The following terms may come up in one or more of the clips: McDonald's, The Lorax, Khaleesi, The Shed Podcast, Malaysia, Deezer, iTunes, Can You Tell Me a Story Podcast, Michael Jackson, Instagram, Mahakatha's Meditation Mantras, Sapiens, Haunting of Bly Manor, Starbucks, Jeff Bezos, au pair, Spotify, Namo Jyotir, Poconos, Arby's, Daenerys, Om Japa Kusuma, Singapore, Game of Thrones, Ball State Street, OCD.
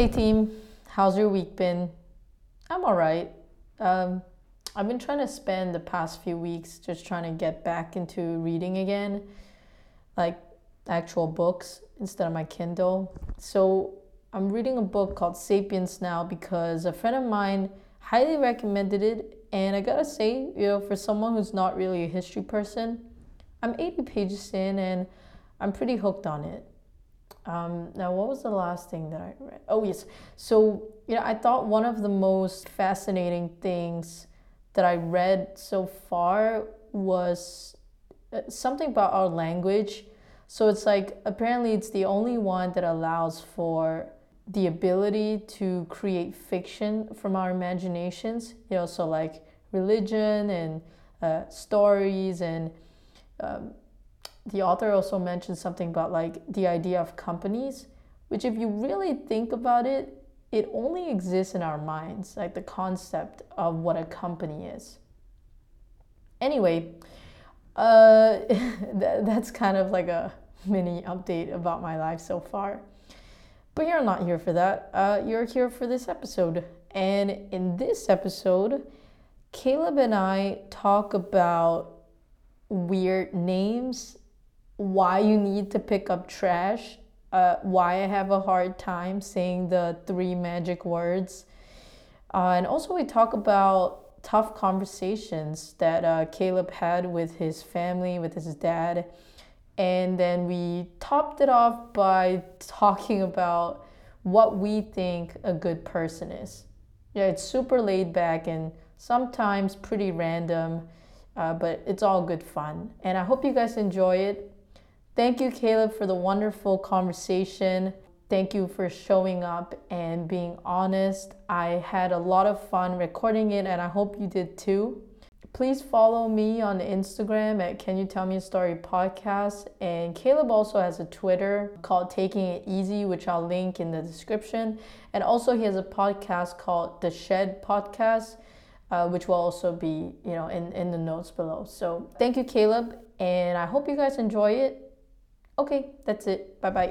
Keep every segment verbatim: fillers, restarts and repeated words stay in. Hey team, how's your week been? I'm all right. Um, I've been trying to spend the past few weeks just trying to get back into reading again, like actual books instead of my Kindle. So I'm reading a book called Sapiens now because a friend of mine highly recommended it, and I gotta say, you know, for someone who's not really a history person, I'm eighty pages in and I'm pretty hooked on it. Um, now, what was the last thing that I read? Oh, yes. So, you know, I thought one of the most fascinating things that I read so far was something about our language. So it's like, apparently it's the only one that allows for the ability to create fiction from our imaginations. You know, so like religion and uh, stories and... Um, The author also mentioned something about like the idea of companies, which if you really think about it, it only exists in our minds, like the concept of what a company is. Anyway, uh, that's kind of like a mini update about my life so far. But you're not here for that. Uh, you're here for this episode. And in this episode, Caleb and I talk about weird names, why you need to pick up trash, uh, why I have a hard time saying the three magic words. Uh, and also we talk about tough conversations that uh, Caleb had with his family, with his dad. And then we topped it off by talking about what we think a good person is. Yeah, it's super laid back and sometimes pretty random, uh, but it's all good fun. And I hope you guys enjoy it. Thank you, Caleb, for the wonderful conversation. Thank you for showing up and being honest. I had a lot of fun recording it, and I hope you did too. Please follow me on Instagram at Can You Tell Me a Story Podcast. And Caleb also has a Twitter called Taking It Easy, which I'll link in the description. And also he has a podcast called The Shed Podcast, uh, which will also be, you know, in, in the notes below. So thank you, Caleb, and I hope you guys enjoy it. Okay, that's it. Bye-bye.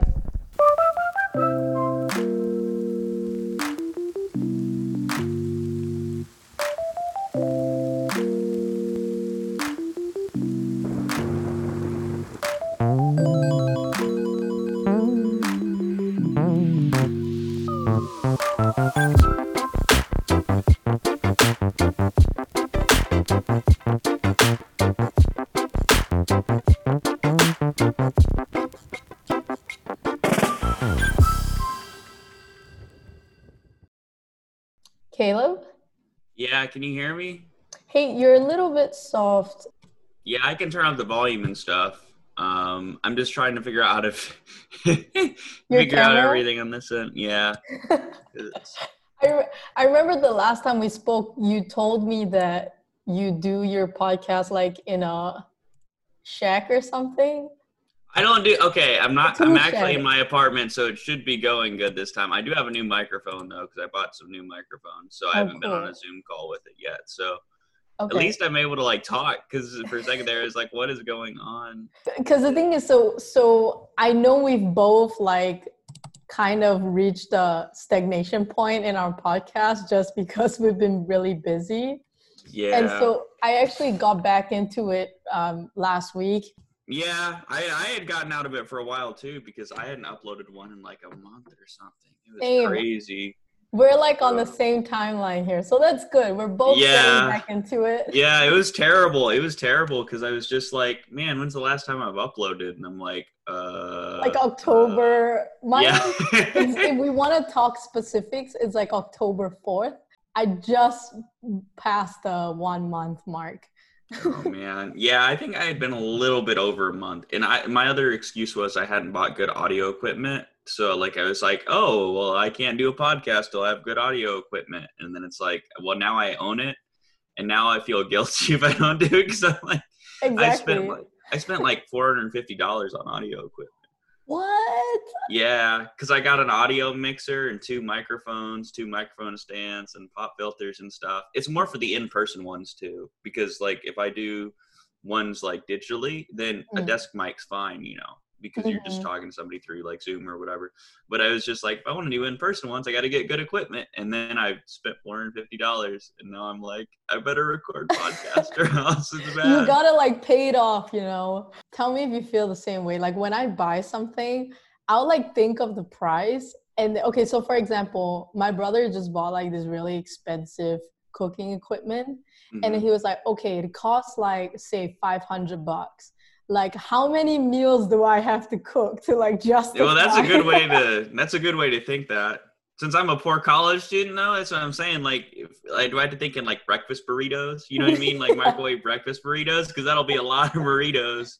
Caleb? Yeah, can you hear me? Hey, you're a little bit soft. Yeah, I can turn up the volume and stuff. Um, I'm just trying to figure out how to figure camera? out everything on this end. Yeah. I, re- I remember the last time we spoke, you told me that you do your podcast like in a shack or something. I don't do, okay, I'm not, I'm actually in my apartment, so it should be going good this time. I do have a new microphone, though, because I bought some new microphones, so I haven't oh, cool. been on a Zoom call with it yet, so okay. At least I'm able to, like, talk, because for a second there, it's like, what is going on? Because the thing is, so, so I know we've both, like, kind of reached a stagnation point in our podcast, just because we've been really busy. Yeah. And so I actually got back into it um, last week. Yeah, I, I had gotten out of it for a while, too, because I hadn't uploaded one in, like, a month or something. It was same. crazy. We're, like, on the same timeline here, so that's good. We're both yeah. getting back into it. Yeah, it was terrible. It was terrible because I was just like, man, when's the last time I've uploaded? And I'm like, uh... Like, October... Uh, Mine yeah. is, if we want to talk specifics, it's, like, October fourth. I just passed the one-month mark. Oh man, yeah, I think I had been a little bit over a month, and I my other excuse was I hadn't bought good audio equipment, so like I was like, oh well, I can't do a podcast till I have good audio equipment, and then it's like, well, now I own it, and now I feel guilty if I don't do it because I'm like, exactly. I spent like I spent like four hundred fifty dollars on audio equipment. What? Yeah, because I got an audio mixer and two microphones, two microphone stands and pop filters and stuff. It's more for the in-person ones too, because like if I do ones like digitally, then mm. a desk mic's fine, you know. because mm-hmm. you're just talking to somebody through like Zoom or whatever. But I was just like, if I want to do in-person ones, I got to get good equipment. And then I spent four hundred fifty dollars and now I'm like, I better record podcasts or else it's bad. You got to like pay it off, you know? Tell me if you feel the same way. Like when I buy something, I'll like think of the price. And okay, so for example, my brother just bought like this really expensive cooking equipment. Mm-hmm. And he was like, okay, it costs like, say, five hundred bucks. Like, how many meals do I have to cook to like justify? Well, that's a good way to, that's a good way to think that. Since I'm a poor college student though, that's what I'm saying. Like, if, like do I have to think in like breakfast burritos? You know what I mean? Like yeah. microwave breakfast burritos? Because that'll be a lot of burritos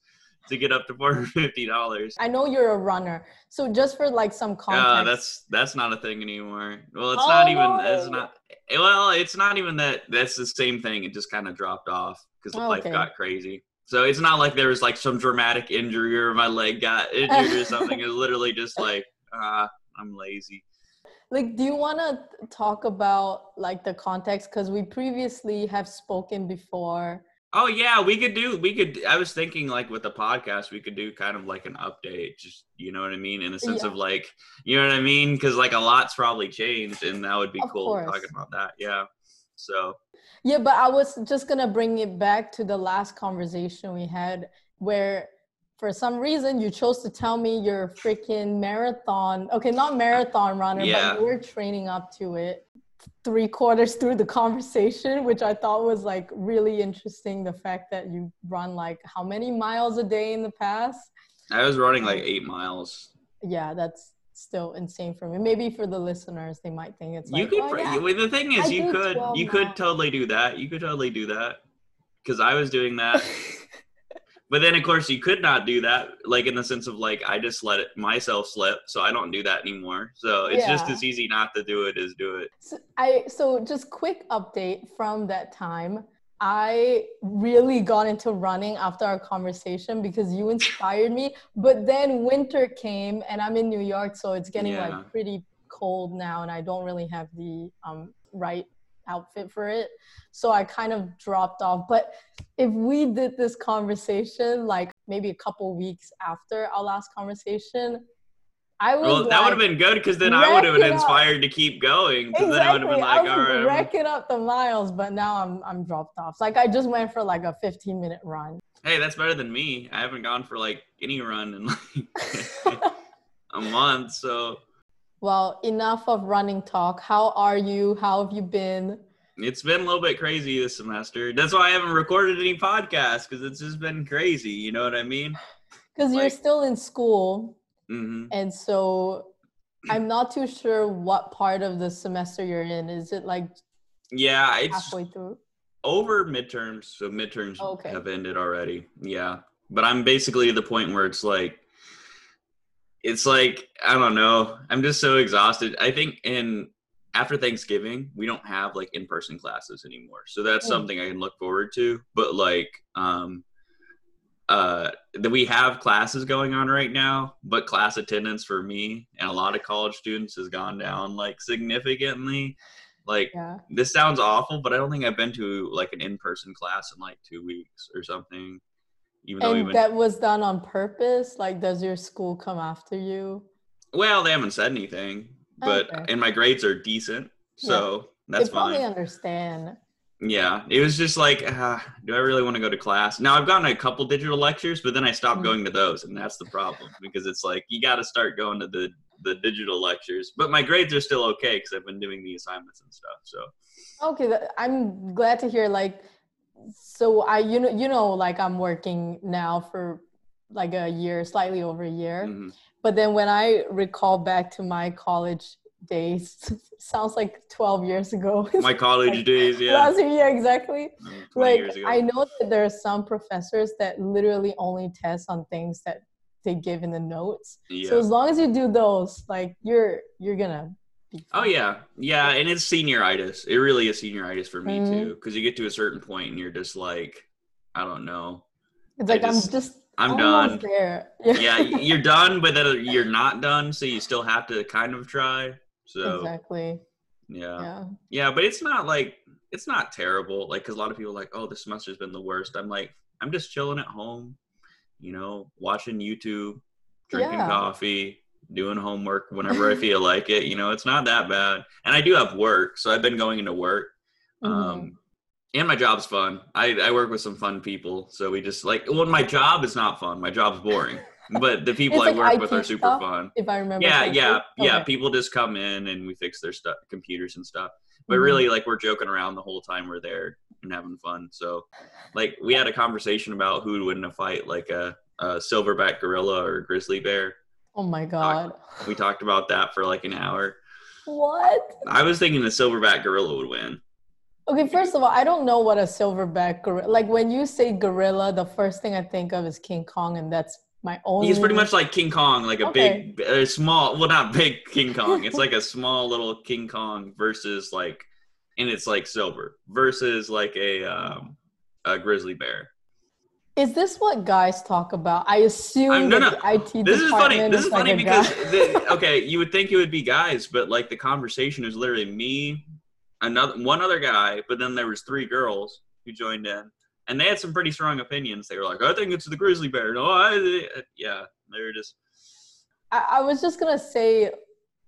to get up to four hundred fifty dollars. I know you're a runner. So just for like some context. Uh, that's, that's not a thing anymore. Well, it's oh, not even, no. it's not, well, it's not even that, that's the same thing. It just kind of dropped off because oh, life okay. got crazy. So it's not like there was like some dramatic injury or my leg got injured or something. It's literally just like, ah, uh, I'm lazy. Like, do you want to talk about like the context? Because we previously have spoken before. Oh yeah, we could do, we could, I was thinking like with the podcast, we could do kind of like an update, just, you know what I mean? In the sense yeah. of like, you know what I mean? Because like a lot's probably changed and that would be of cool course. Talking about that. Yeah. So. Yeah, but I was just going to bring it back to the last conversation we had where for some reason you chose to tell me you're freaking marathon. Okay, not marathon runner, yeah. but we're training up to it three quarters through the conversation, which I thought was like really interesting. The fact that you run like how many miles a day in the past? I was running like eight miles. Yeah, that's still insane for me. Maybe for the listeners, they might think it's like, you could oh, yeah, well, the thing is I you could you miles. could totally do that you could totally do that because I was doing that. But then of course you could not do that, like in the sense of like I just let it myself slip, so I don't do that anymore. So it's yeah. just as easy not to do it as do it. So I so just quick update from that time, I really got into running after our conversation because you inspired me. But then winter came and I'm in New York, so it's getting yeah. like pretty cold now and I don't really have the um, right outfit for it. So I kind of dropped off. But if we did this conversation, like maybe a couple weeks after our last conversation, I would well, that like, would have been good because then I would have been inspired up. to keep going. Exactly. Then I would have been like, I all right. wrecking up the miles, but now I'm I'm dropped off. Like I just went for like a fifteen minute run. Hey, that's better than me. I haven't gone for like any run in like a month. So, well, enough of running talk. How are you? How have you been? It's been a little bit crazy this semester. That's why I haven't recorded any podcasts because it's just been crazy. You know what I mean? Because like, you're still in school. Mm-hmm. And so I'm not too sure what part of the semester you're in. Is it like yeah, it's halfway through? Over midterms. So midterms oh, okay. have ended already. Yeah. But I'm basically at the point where it's like, it's like, I don't know. I'm just so exhausted. I think in after Thanksgiving, we don't have like in-person classes anymore. So that's mm-hmm. something I can look forward to. But like, um, Uh, that we have classes going on right now, but class attendance for me and a lot of college students has gone down like significantly. Like yeah. this sounds awful, but I don't think I've been to like an in-person class in like two weeks or something. Even and though been- that was done on purpose? Like does your school come after you? Well, they haven't said anything, but okay. and my grades are decent. So yeah. that's fine. They probably understand. Yeah, it was just like, uh, do I really want to go to class? Now, I've gotten a couple digital lectures, but then I stopped mm-hmm. going to those, and that's the problem, because it's like, you got to start going to the, the digital lectures, but my grades are still okay, because I've been doing the assignments and stuff, so. Okay, I'm glad to hear, like, so I, you know, you know, like, I'm working now for, like, a year, slightly over a year, mm-hmm. but then when I recall back to my college days sounds like twelve years ago. My college like, days, yeah. Last year, yeah, exactly. Like I know that there are some professors that literally only test on things that they give in the notes. Yeah. So as long as you do those, like you're you're gonna be fine. Oh yeah, yeah, and it's senioritis. It really is senioritis for me mm-hmm. too, because you get to a certain point and you're just like, I don't know. It's like I just, I'm just. I'm done. There. Yeah. yeah, you're done, but then you're not done, so you still have to kind of try. So, exactly. Yeah. yeah. Yeah, but it's not like, it's not terrible. Like, because a lot of people are like, oh, this semester's been the worst. I'm like, I'm just chilling at home, you know, watching YouTube, drinking yeah. coffee, doing homework whenever I feel like it. You know, it's not that bad. And I do have work, so I've been going into work. Mm-hmm. Um, and my job's fun. I, I work with some fun people, so we just like. Well, my job is not fun. My job's boring. But the people I like work I T with are super stuff, fun. If I remember. Yeah, yeah, okay. yeah. People just come in and we fix their stuff, computers and stuff. But mm-hmm. really, like, we're joking around the whole time we're there and having fun. So, like, we had a conversation about who would win in a fight, like a, a silverback gorilla or a grizzly bear. Oh my God. Talk, we talked about that for like an hour. What? I was thinking the silverback gorilla would win. Okay, first of all, I don't know what a silverback gorilla. Like, when you say gorilla, the first thing I think of is King Kong, and that's my only. He's pretty much like King Kong, like a okay. big, a small. Well, not big King Kong. It's like a small little King Kong versus like, and it's like silver versus like a um, a grizzly bear. Is this what guys talk about? I assume I'm, no, no. the I T this department is, funny. This is, is funny like because the, okay, you would think it would be guys, but like the conversation is literally me, another one other guy, but then there was three girls who joined in. And they had some pretty strong opinions. They were like, I think it's the grizzly bear. No, I, yeah, they were just. I, I was just going to say,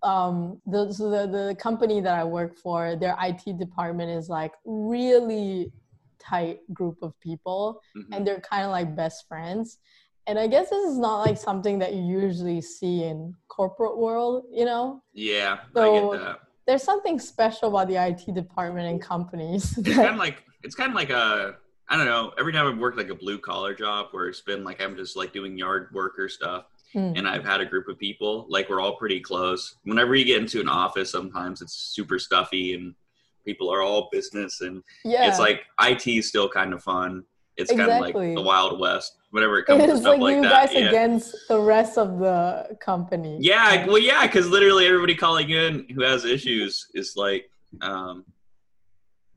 um, the, so the the company that I work for, their I T department is like really tight group of people. Mm-hmm. And they're kind of like best friends. And I guess this is not like something that you usually see in corporate world, you know? Yeah, so I get that. There's something special about the I T department and companies. It's kind of like, it's kind of like a... I don't know, every time I've worked like a blue collar job where it's been like, I'm just like doing yard worker stuff mm. and I've had a group of people, like we're all pretty close. Whenever you get into an office, sometimes it's super stuffy and people are all business and yeah. it's like I T is still kind of fun. It's exactly. kind of like the Wild West, whenever it comes it to stuff like, like you that. You guys yeah. against the rest of the company. Yeah, well, yeah, because literally everybody calling in who has issues is like, um,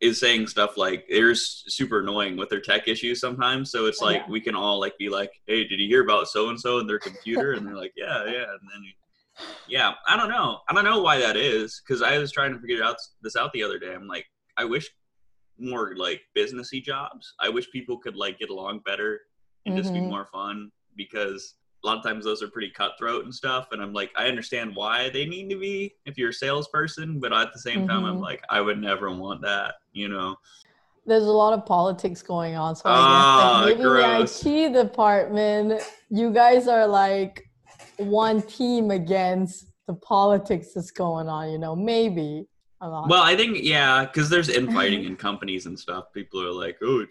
is saying stuff like they're super annoying with their tech issues sometimes. So it's like, yeah. we can all like be like, hey, did you hear about so-and-so and their computer? And they're like, yeah, yeah. And then, yeah, I don't know. I don't know why that is. Cause I was trying to figure out this out the other day. I'm like, I wish more like businessy jobs. I wish people could like get along better and mm-hmm. just be more fun, because a lot of times those are pretty cutthroat and stuff. And I'm like, I understand why they need to be if you're a salesperson, but at the same mm-hmm. time, I'm like, I would never want that, you know? There's a lot of politics going on. So I guess oh, maybe the I T department, you guys are like one team against the politics that's going on, you know, maybe. A lot. Well, I think, yeah, because there's infighting in companies and stuff. People are like, oh,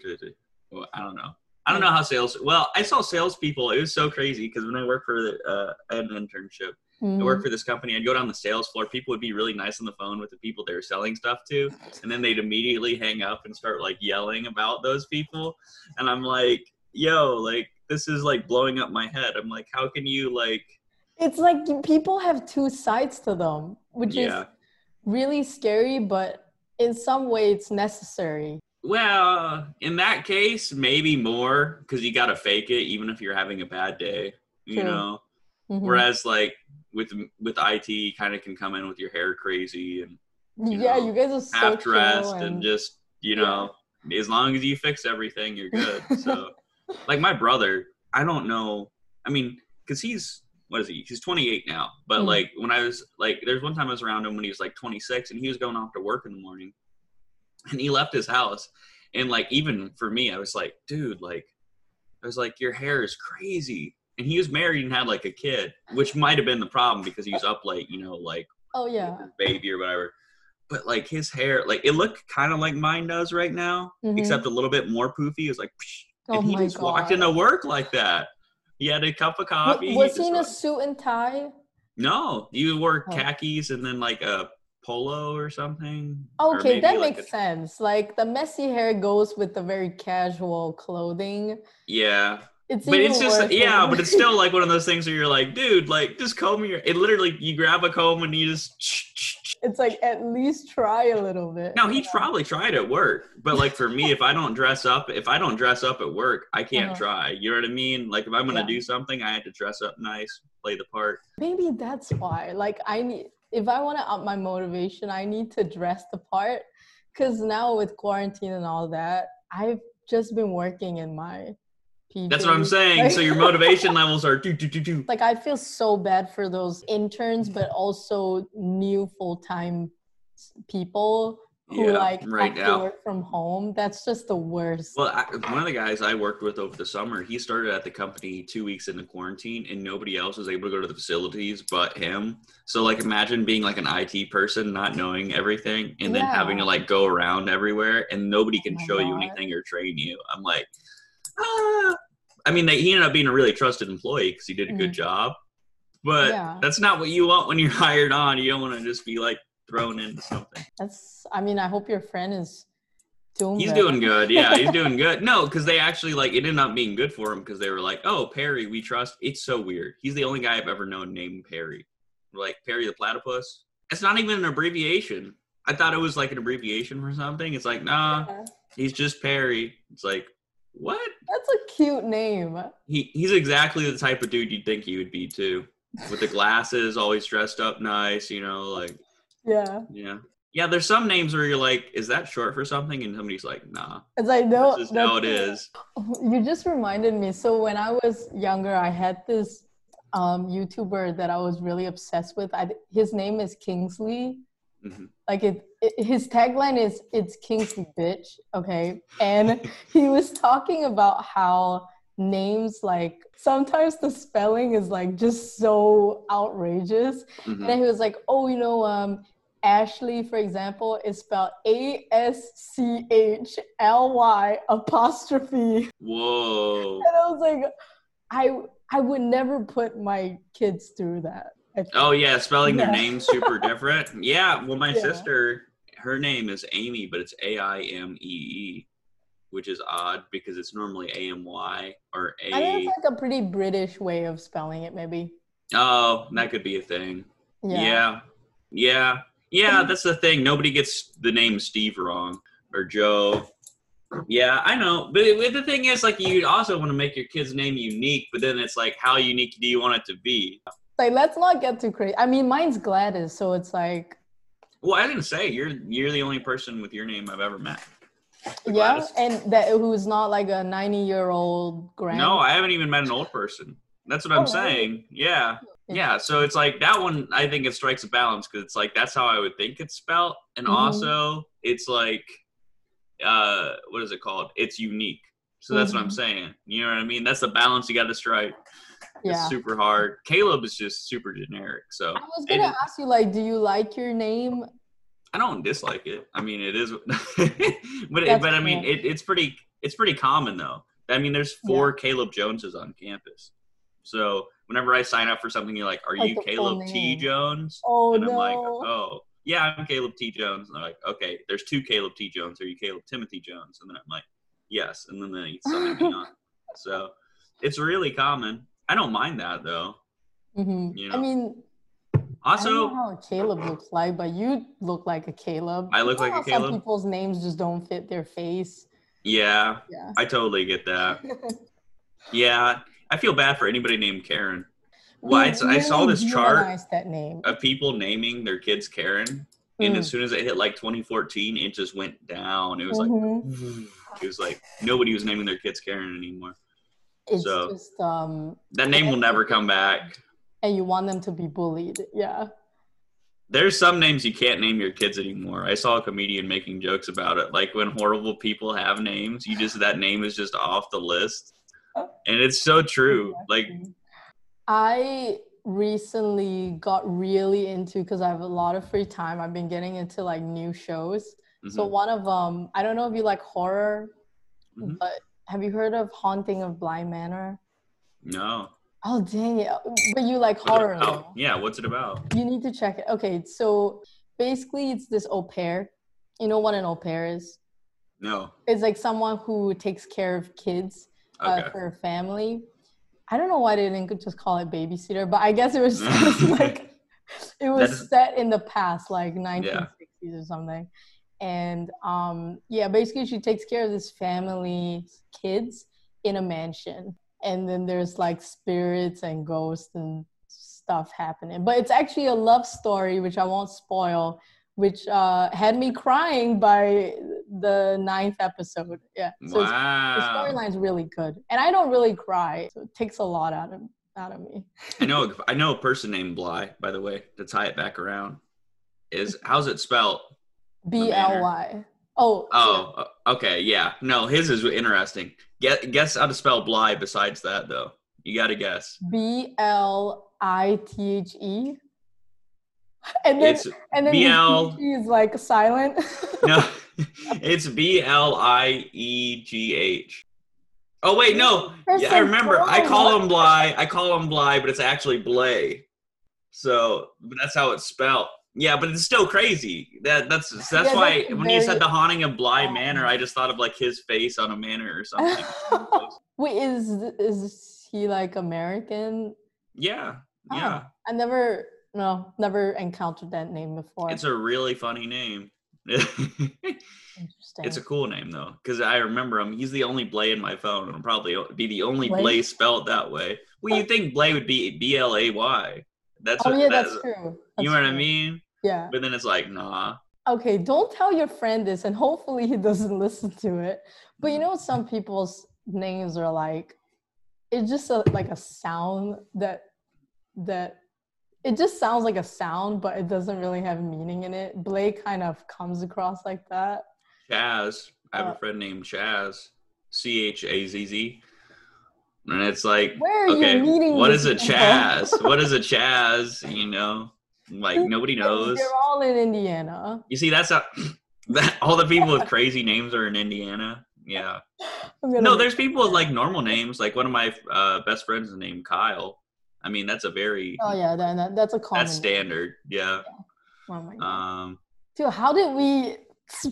well, I don't know. I don't know how sales, well, I saw salespeople. It was so crazy because when I worked for, the, uh, I had an internship. Mm-hmm. I worked for this company. I'd go down the sales floor. People would be really nice on the phone with the people they were selling stuff to. And then they'd immediately hang up and start like yelling about those people. And I'm like, yo, like, this is like blowing up my head. I'm like, how can you like. It's like people have two sides to them, which yeah. is really scary, but in some way it's necessary. Well, in that case, maybe more, because you got to fake it, even if you're having a bad day, you True. Know? Mm-hmm. Whereas, like, with with I T, you kind of can come in with your hair crazy and, you yeah, know, you guys are so half-dressed and, and just, you know, yeah. as long as you fix everything, you're good. So, like, my brother, I don't know. I mean, because he's, what is he? He's twenty-eight now. But, mm-hmm. like, when I was, like, there's one time I was around him when he was, like, twenty-six, and he was going off to work in the morning. And he left his house. And, like, even for me, I was like, dude, like, I was like, your hair is crazy. And he was married and had, like, a kid, which might have been the problem because he was up late, you know, like, oh, yeah, baby or whatever. But, like, his hair, like, it looked kind of like mine does right now, mm-hmm. except a little bit more poofy. It was like, psh, oh and he just God. walked into work like that. He had a cup of coffee. Was he, he in walked. a suit and tie? No, he wore oh. khakis and then, like, a polo or something. Okay, or that like makes a, sense. Like the messy hair goes with the very casual clothing. Yeah. It's but it's just, yeah, it. But it's still like one of those things where you're like, dude, like just comb your, it literally, you grab a comb and you just. It's like, at least try a little bit. No, he yeah. probably tried at work. But like for me, if I don't dress up, if I don't dress up at work, I can't uh-huh. try. You know what I mean? Like if I'm going to yeah. do something, I had to dress up nice, play the part. Maybe that's why, like I need, if I want to up my motivation, I need to dress the part, because now with quarantine and all that, I've just been working in my P Js. That's what I'm saying. So your motivation levels are do, do, do, do. Like, I feel so bad for those interns, but also new full-time people who yeah, like right have now. to work from home. That's just the worst. Well, I, one of the guys I worked with over the summer, he started at the company two weeks into quarantine, and nobody else was able to go to the facilities but him. So like, imagine being like an I T person, not knowing everything, and yeah. then having to like go around everywhere, and nobody can oh show God. you anything or train you. I'm like, ah. I mean, they, he ended up being a really trusted employee because he did a mm. good job, but yeah. that's not what you want when you're hired on. You don't want to just be like thrown into something. That's, I mean, I hope your friend is doing he's good. doing good yeah he's doing good no because they actually like, it ended up being good for him because they were like, oh, Perry, we trust. It's so weird, he's the only guy I've ever known named Perry. We're like, Perry the platypus? It's not even an abbreviation. I thought it was like an abbreviation for something. It's like, nah, yeah. he's just Perry. It's like, what? That's a cute name. He he's exactly the type of dude you'd think he would be too, with the glasses, always dressed up nice, you know, like yeah yeah yeah there's some names where you're like, is that short for something? And somebody's like, nah, as I know this is how it is. You just reminded me, so when I was younger, I had this um YouTuber that I was really obsessed with. I, his name is Kingsley. Mm-hmm. Like it, it his tagline is, it's Kingsley bitch, okay? And he was talking about how names, like sometimes the spelling is like just so outrageous. Mm-hmm. And then he was like, oh, you know, um Ashley, for example, is spelled A S C H L Y apostrophe. Whoa. And I was like, I I would never put my kids through that. Oh yeah, spelling yeah. their names super different. Yeah, well, my yeah. sister, her name is Amy, but it's A I M E E, which is odd because it's normally A M Y or A. I think it's like a pretty British way of spelling it, maybe. Oh, that could be a thing. Yeah. Yeah. Yeah. Yeah, that's the thing. Nobody gets the name Steve wrong or Joe. Yeah, I know. But the thing is, like, you also want to make your kid's name unique, but then it's like, how unique do you want it to be? Like, let's not get too crazy. I mean, mine's Gladys, so it's like. Well, I didn't say you're you're the only person with your name I've ever met. Like yeah, Gladys. And that who's not like a ninety year old grand. No, I haven't even met an old person. That's what I'm oh, saying. Right. Yeah. yeah. Yeah. So it's like that one, I think it strikes a balance because it's like, that's how I would think it's spelled. And mm-hmm. also it's like, uh, what is it called? It's unique. So that's mm-hmm. what I'm saying. You know what I mean? That's the balance you got to strike. Yeah. It's super hard. Caleb is just super generic. So I was going to ask you, like, do you like your name? I don't dislike it. I mean, it is, but it, but I mean, it, it's pretty, it's pretty common though. I mean, there's four yeah. Caleb Joneses on campus. So whenever I sign up for something, you're like, are like you Caleb T Jones? Oh, and I'm no. like, oh yeah, I'm Caleb T Jones. And they're like, okay, there's two Caleb T Jones. Are you Caleb Timothy Jones? And then I'm like, yes. And then they sign me on. So it's really common. I don't mind that though. Mm-hmm. You know? I mean, also, I don't know how a Caleb looks like, but you look like a Caleb. I look you know like a Caleb. Some people's names just don't fit their face. Yeah, yeah. I totally get that. Yeah, I feel bad for anybody named Karen. Well, I, I saw this chart that name. of people naming their kids Karen, and mm. as soon as it hit like twenty fourteen, it just went down. It was mm-hmm. like, it was like nobody was naming their kids Karen anymore. It's so, just um, that name will never come back. And you want them to be bullied. Yeah. There's some names you can't name your kids anymore. I saw a comedian making jokes about it. Like when horrible people have names, you just, that name is just off the list. And it's so true. Like I recently got really into, because I have a lot of free time, I've been getting into like new shows. Mm-hmm. So one of them, I don't know if you like horror, mm-hmm. but have you heard of Haunting of Bly Manor? No. Oh, dang it. But you like horror. Oh, yeah, what's it about? You need to check it. Okay, so basically it's this au pair. You know what an au pair is? No. It's like someone who takes care of kids uh, okay. for a family. I don't know why they didn't just call it babysitter, but I guess it was just like, it was set in the past, like nineteen sixties yeah. or something. And um, yeah, basically she takes care of this family's kids in a mansion. And then there's like spirits and ghosts and stuff happening. But it's actually a love story, which I won't spoil, which uh, had me crying by the ninth episode. Yeah. So wow. It's, the storyline's really good. And I don't really cry. So it takes a lot out of out of me. I know I know a person named Bly, by the way, to tie it back around. Is how's it spelled? B L Y. Oh. Oh, yeah. Okay. Yeah. No, his is interesting. Guess, guess how to spell Bly besides that, though. You got to guess. B L I T H E. And then, it's and then B L... is like silent. No, it's B L I E G H. Oh, wait, no. Yeah, I remember. Blind. I call him Bly. I call him Bly, but it's actually Blay. So but that's how it's spelled. Yeah, but it's still crazy. That That's that's yeah, why that's when very... you said the Haunting of Bly Manor, I just thought of like his face on a manor or something. Wait, is, is he like American? Yeah, oh, yeah. I never... No, never encountered that name before. It's a really funny name. Interesting. It's a cool name, though, because I remember him. He's the only Blay in my phone, and I'll probably be the only Blay, Blay spelled that way. Well, you think Blay would be B L A Y. That's oh, what, yeah, that's, that's true. That's you know true. What I mean? Yeah. But then it's like, nah. Okay, don't tell your friend this, and hopefully he doesn't listen to it. But you know, some people's names are like, it's just a, like a sound that, that, it just sounds like a sound, but it doesn't really have meaning in it. Blake kind of comes across like that. Chaz. I have uh, a friend named Chaz. C H A Z Z. And it's like, where are okay, you meeting what is a Chaz? What is a Chaz? You know? Like, nobody knows. They're all in Indiana. You see, that's a, that, all the people with crazy names are in Indiana. Yeah. No, there's people with, like, normal names. Like, one of my uh, best friends is named Kyle. I mean, that's a very... Oh, yeah, that, that, that's a common... That's standard, yeah. yeah. Oh, my God. Um, Dude, how did we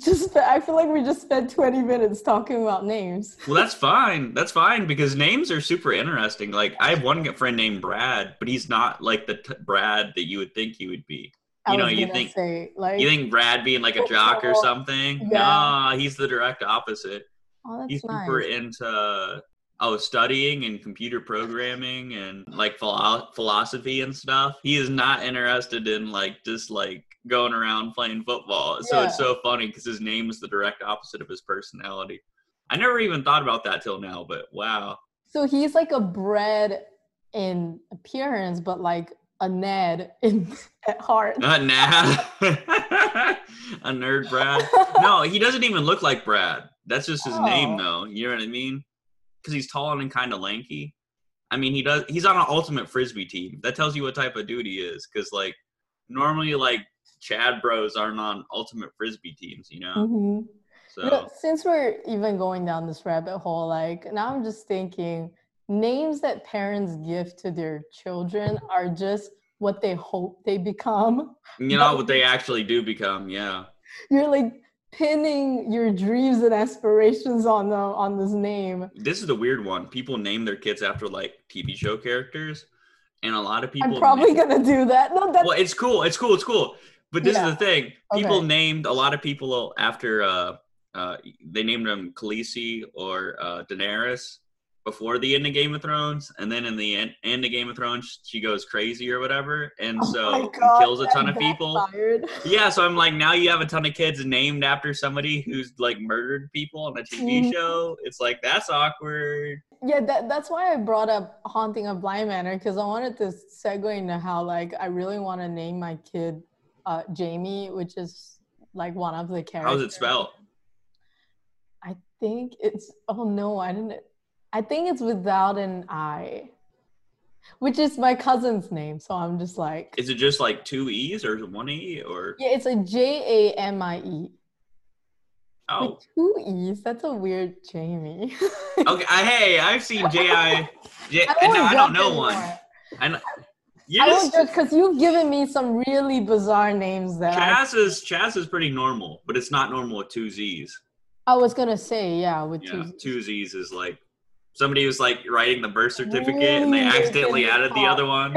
just... I feel like we just spent twenty minutes talking about names. Well, that's fine. That's fine, because names are super interesting. Like, I have one friend named Brad, but he's not, like, the t- Brad that you would think he would be. You I know, you think say, like, you think Brad being, like, a jock or something? Yeah. Nah, he's the direct opposite. Oh, that's he's nice. Super into... Oh, studying and computer programming and like philo- philosophy and stuff. He is not interested in like just like going around playing football. So yeah. It's so funny because his name is the direct opposite of his personality. I never even thought about that till now, but wow. So he's like a Brad in appearance, but like a Ned in at heart. A Ned, a nerd Brad. No, he doesn't even look like Brad. That's just his oh. name, though. You know what I mean? Because he's tall and kind of lanky. I mean, he does. He's on an ultimate Frisbee team. That tells you what type of dude he is. Because, like, normally, like, Chad bros aren't on ultimate Frisbee teams, you know? Mm-hmm. So you know, since we're even going down this rabbit hole, like, now I'm just thinking names that parents give to their children are just what they hope they become. You know, what they actually do become, yeah. You're like... pinning your dreams and aspirations on the on this name. This is the weird one. People name their kids after like T V show characters, and a lot of people. I'm probably name... gonna do that. No, that's... Well, it's cool. It's cool. It's cool. But this yeah. is the thing. People okay. named a lot of people after. Uh, uh, they named them Khaleesi or uh, Daenerys before the end of Game of Thrones, and then in the end, end of Game of Thrones, she goes crazy or whatever, and oh so God, kills a ton of people. Fired. Yeah, so I'm like, now you have a ton of kids named after somebody who's like murdered people on a T V show. It's like that's awkward. Yeah, that, that's why I brought up Haunting of Bly Manor because I wanted to segue into how like I really want to name my kid uh, Jamie, which is like one of the characters. How's it spelled? I think it's. Oh no, I didn't. I think it's without an I, which is my cousin's name. So I'm just like. Is it just like two E's or is it one E or? Yeah, it's a J A M I E. Oh. With two E's. That's a weird Jamie. Okay. I, hey, I've seen J I. J- I, no, I don't know anymore. One. I know. I won't judge because you've given me some really bizarre names there. Chaz is Chaz is pretty normal, but it's not normal with two Z's. I was gonna say yeah with yeah, two Z's. Two Z's is like. Somebody was like writing the birth certificate really and they accidentally added the other one.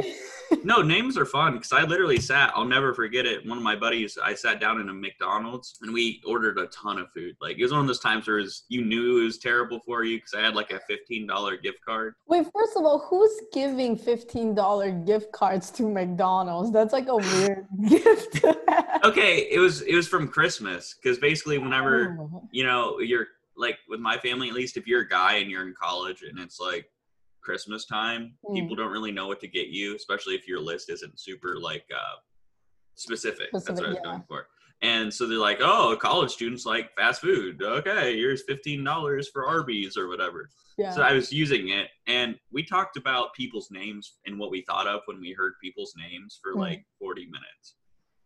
No, names are fun because I literally sat, I'll never forget it. One of my buddies, I sat down in a McDonald's and we ordered a ton of food. Like, it was one of those times where it was, you knew it was terrible for you because I had like a fifteen dollars gift card. Wait, first of all, who's giving fifteen dollars gift cards to McDonald's? That's like a weird gift to have. Okay, it was, it was from Christmas because basically whenever, oh. you know, you're like with my family, at least if you're a guy and you're in college and it's like Christmas time, people mm. don't really know what to get you, especially if your list isn't super like uh specific. specific That's what I was yeah. going for. And so they're like, oh, college students like fast food. Okay, here's fifteen dollars for Arby's or whatever. Yeah. So I was using it and we talked about people's names and what we thought of when we heard people's names for mm. like forty minutes.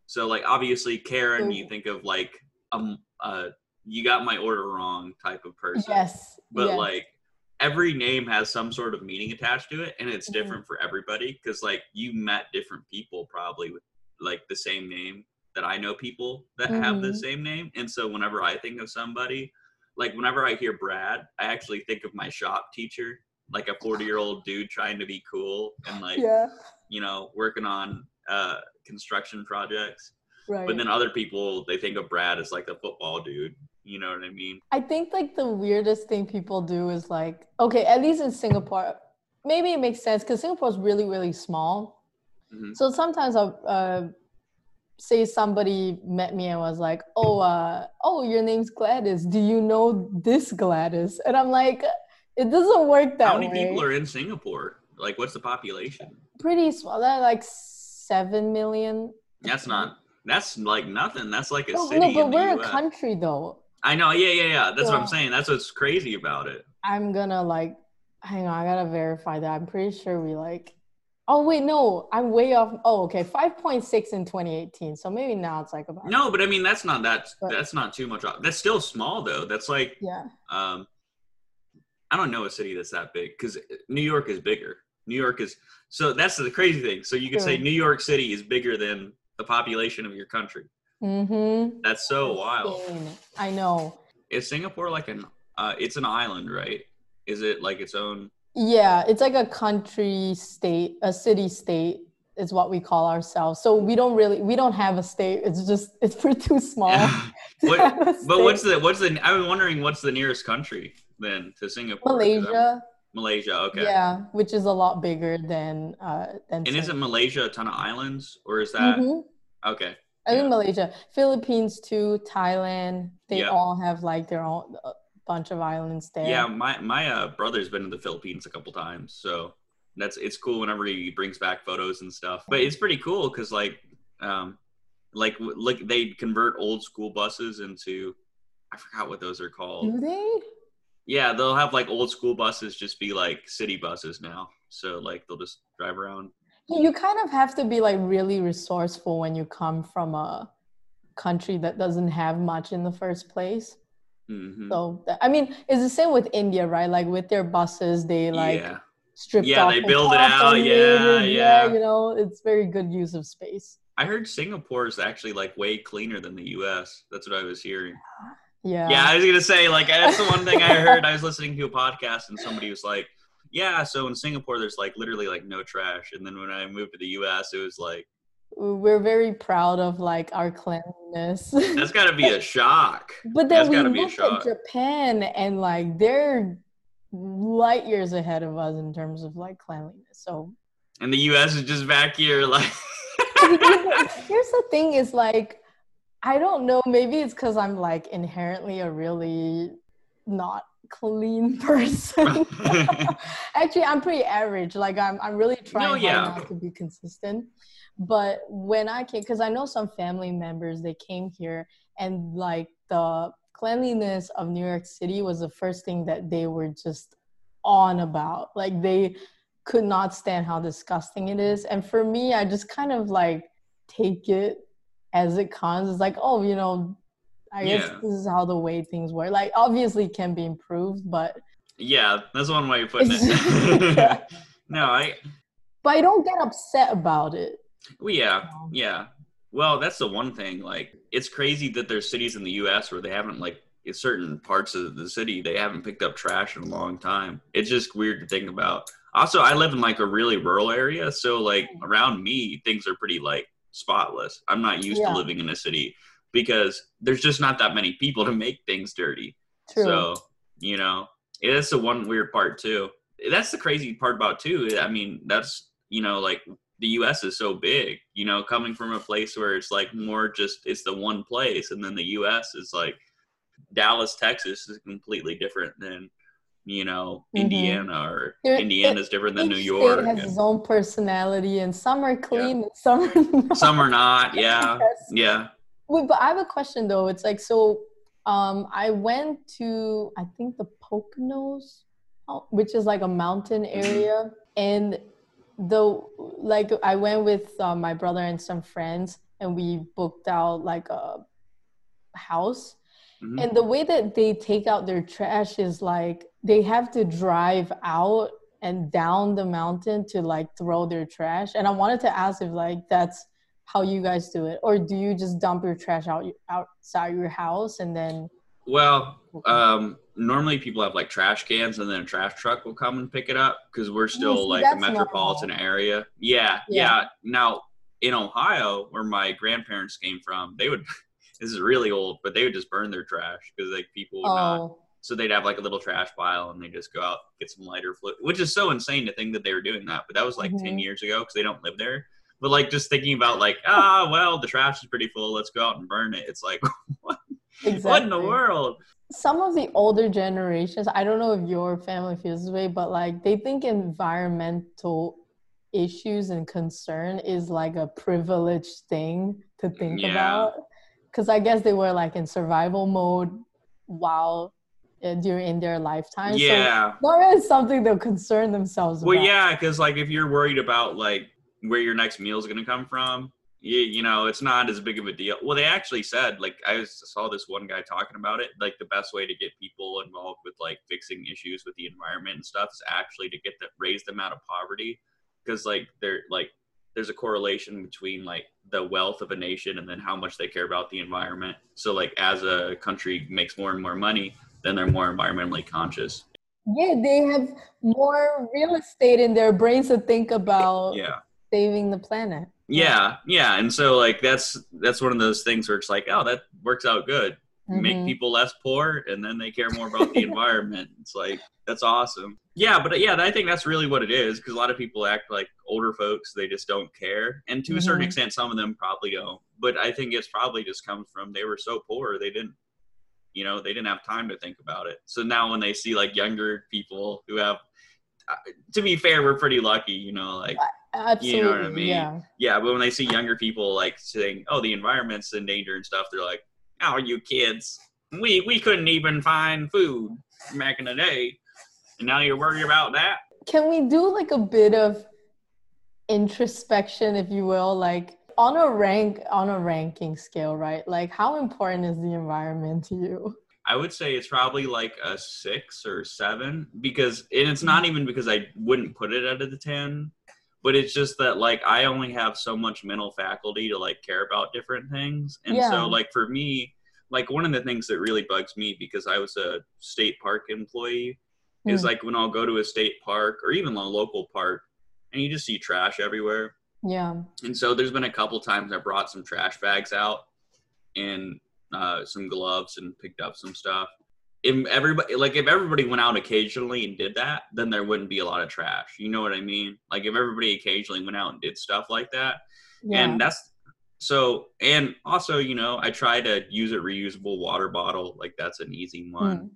So like obviously Karen, mm. you think of like um uh you got my order wrong type of person. Yes. But yes. like every name has some sort of meaning attached to it, and it's different mm-hmm. for everybody because like you met different people probably with like the same name that I know people that mm-hmm. have the same name. And so whenever I think of somebody, like whenever I hear Brad, I actually think of my shop teacher, like a forty year old dude trying to be cool and like yeah. you know, working on uh construction projects. Right. But then other people, they think of Brad as like the football dude. You know what I mean? I think like the weirdest thing people do is like, okay, at least in Singapore, maybe it makes sense because Singapore is really, really small. Mm-hmm. So sometimes I'll uh, say somebody met me and was like, oh, uh, oh, your name's Gladys. Do you know this Gladys? And I'm like, it doesn't work that way. How many way. people are in Singapore? Like, what's the population? Pretty small. They're like seven million. That's not, that's like nothing. That's like a no, city. No, but in the we're U S. A country though. I know, yeah, yeah, yeah. That's so, what I'm saying. That's what's crazy about it. I'm gonna like, hang on, I gotta verify that. I'm pretty sure we like, oh wait, no, I'm way off. Oh, okay, five point six in twenty eighteen. So maybe now it's like about. No, but I mean, that's not that, but, that's not too much. That's still small though. That's like, yeah. Um, I don't know a city that's that big because New York is bigger. New York is, so that's the crazy thing. So you could say New York City is bigger than the population of your country. Mm-hmm. That's so wild. I know. Is Singapore like an uh it's an island, right? Is it like its own? Yeah, it's like a country state, a city state is what we call ourselves. So we don't really we don't have a state. It's just it's we're too small. Yeah. To what, but what's the what's the I'm wondering what's the nearest country then to Singapore? Malaysia. Malaysia, okay. Yeah, which is a lot bigger than uh than And Singapore. Isn't Malaysia a ton of islands or is that mm-hmm. okay? I think yeah. Malaysia, Philippines too, Thailand, they yeah. all have like their own a bunch of islands there. Yeah, my, my uh, brother's been to the Philippines a couple times. So that's, it's cool whenever he brings back photos and stuff. But it's pretty cool because like, um, like, like they convert old school buses into, I forgot what those are called. Do they? Yeah, they'll have like old school buses just be like city buses now. So like they'll just drive around. You kind of have to be like really resourceful when you come from a country that doesn't have much in the first place. Mm-hmm. So, I mean, it's the same with India, right? Like with their buses, they like yeah. stripped yeah, off. Yeah, they build it out. Yeah, yeah, yeah. You know, it's very good use of space. I heard Singapore is actually like way cleaner than the U S. That's what I was hearing. Yeah. Yeah, I was going to say like that's the one thing I heard. I was listening to a podcast and somebody was like, yeah, so in Singapore, there's like literally like no trash. And then when I moved to the U S, it was like... We're very proud of like our cleanliness. That's got to be a shock. But then that's we gotta be a shock. At Japan and like they're light years ahead of us in terms of like cleanliness. So. And the U S is just back here like... Here's the thing is like, I don't know, maybe it's because I'm like inherently a really not... clean person. Actually, I'm pretty average. Like I'm I'm really trying no, yeah. hard not to be consistent. But when I came, because I know some family members, they came here and like the cleanliness of New York City was the first thing that they were just on about. Like they could not stand how disgusting it is. And for me, I just kind of like take it as it comes. It's like, oh, you know, I guess yeah. this is how the way things work. Like, obviously, it can be improved, but... Yeah, that's one way of putting it. No, I... But I don't get upset about it. Well, yeah, you know? yeah. Well, that's the one thing. Like, it's crazy that there's cities in the U S where they haven't, like, in certain parts of the city, they haven't picked up trash in a long time. It's just weird to think about. Also, I live in like a really rural area, so like around me things are pretty like spotless. I'm not used yeah. to living in a city because there's just not that many people to make things dirty. True. So, you know, yeah, that's the one weird part too. That's the crazy part about too. I mean, that's, you know, like the U S is so big, you know, coming from a place where it's like more just, it's the one place. And then the U S is like Dallas, Texas is completely different than, you know, mm-hmm. Indiana, or it, Indiana is different than New York. It has and, its own personality, and some are clean yeah. and some are not. Some are not. Yeah. Yes. Yeah. Wait, but I have a question though. It's like, so um, I went to, I think the Poconos, which is like a mountain area. And the, like I went with uh, my brother and some friends, and we booked out like a house. Mm-hmm. And the way that they take out their trash is like they have to drive out and down the mountain to like throw their trash. And I wanted to ask if like that's how you guys do it, or do you just dump your trash out outside your house and then? Well, um, normally people have like trash cans, and then a trash truck will come and pick it up because we're still see, like a metropolitan area. Yeah, yeah, yeah. Now in Ohio, where my grandparents came from, they would. This is really old, but they would just burn their trash because like people would oh. not. So they'd have like a little trash pile, and they just go out get some lighter fluid, which is so insane to think that they were doing that. But that was like mm-hmm. ten years ago because they don't live there. But like just thinking about like ah oh, well the trash is pretty full, let's go out and burn it. It's like what. Exactly. What in the world? Some of the older generations, I don't know if your family feels this way, but like they think environmental issues and concern is like a privileged thing to think yeah. about. Because I guess they were like in survival mode while uh, during their lifetime. Yeah. So not really something they'll concern themselves well, about. Well, yeah, because like if you're worried about like where your next meal is going to come from, You, you know, it's not as big of a deal. Well, they actually said, like, I saw this one guy talking about it, like, the best way to get people involved with, like, fixing issues with the environment and stuff is actually to get them, raise them out of poverty. Because, like, they're, like, there's a correlation between, like, the wealth of a nation and then how much they care about the environment. So, like, as a country makes more and more money, then they're more environmentally conscious. Yeah, they have more real estate in their brains to think about yeah. saving the planet. Yeah, yeah, and so like that's that's one of those things where it's like, oh, that works out good. Mm-hmm. Make people less poor, and then they care more about the environment. It's like that's awesome. Yeah, but yeah, I think that's really what it is, because a lot of people act like older folks, they just don't care, and to mm-hmm. a certain extent, some of them probably don't. But I think it's probably just comes from they were so poor they didn't, you know, they didn't have time to think about it. So now when they see like younger people who have, to be fair, we're pretty lucky, you know, like. I- Absolutely, you know what I mean? Yeah. Yeah, but when they see younger people like saying, "Oh, the environment's in danger and stuff," they're like, "Oh, you kids, we we couldn't even find food back in the day, and now you're worried about that." Can we do like a bit of introspection, if you will, like on a rank on a ranking scale, right? Like, how important is the environment to you? I would say it's probably like a six or seven, because, and it's not even because I wouldn't put it out of the ten. But it's just that, like, I only have so much mental faculty to, like, care about different things. And yeah. so, like, for me, like, one of the things that really bugs me, because I was a state park employee, mm. is, like, when I'll go to a state park or even a local park, and you just see trash everywhere. Yeah. And so there's been a couple times I brought some trash bags out and uh, some gloves and picked up some stuff. If everybody, like, if everybody went out occasionally and did that, then there wouldn't be a lot of trash. You know what I mean? Like, if everybody occasionally went out and did stuff like that. Yeah. And that's so, and also, you know, I try to use a reusable water bottle. Like, that's an easy one. Mm.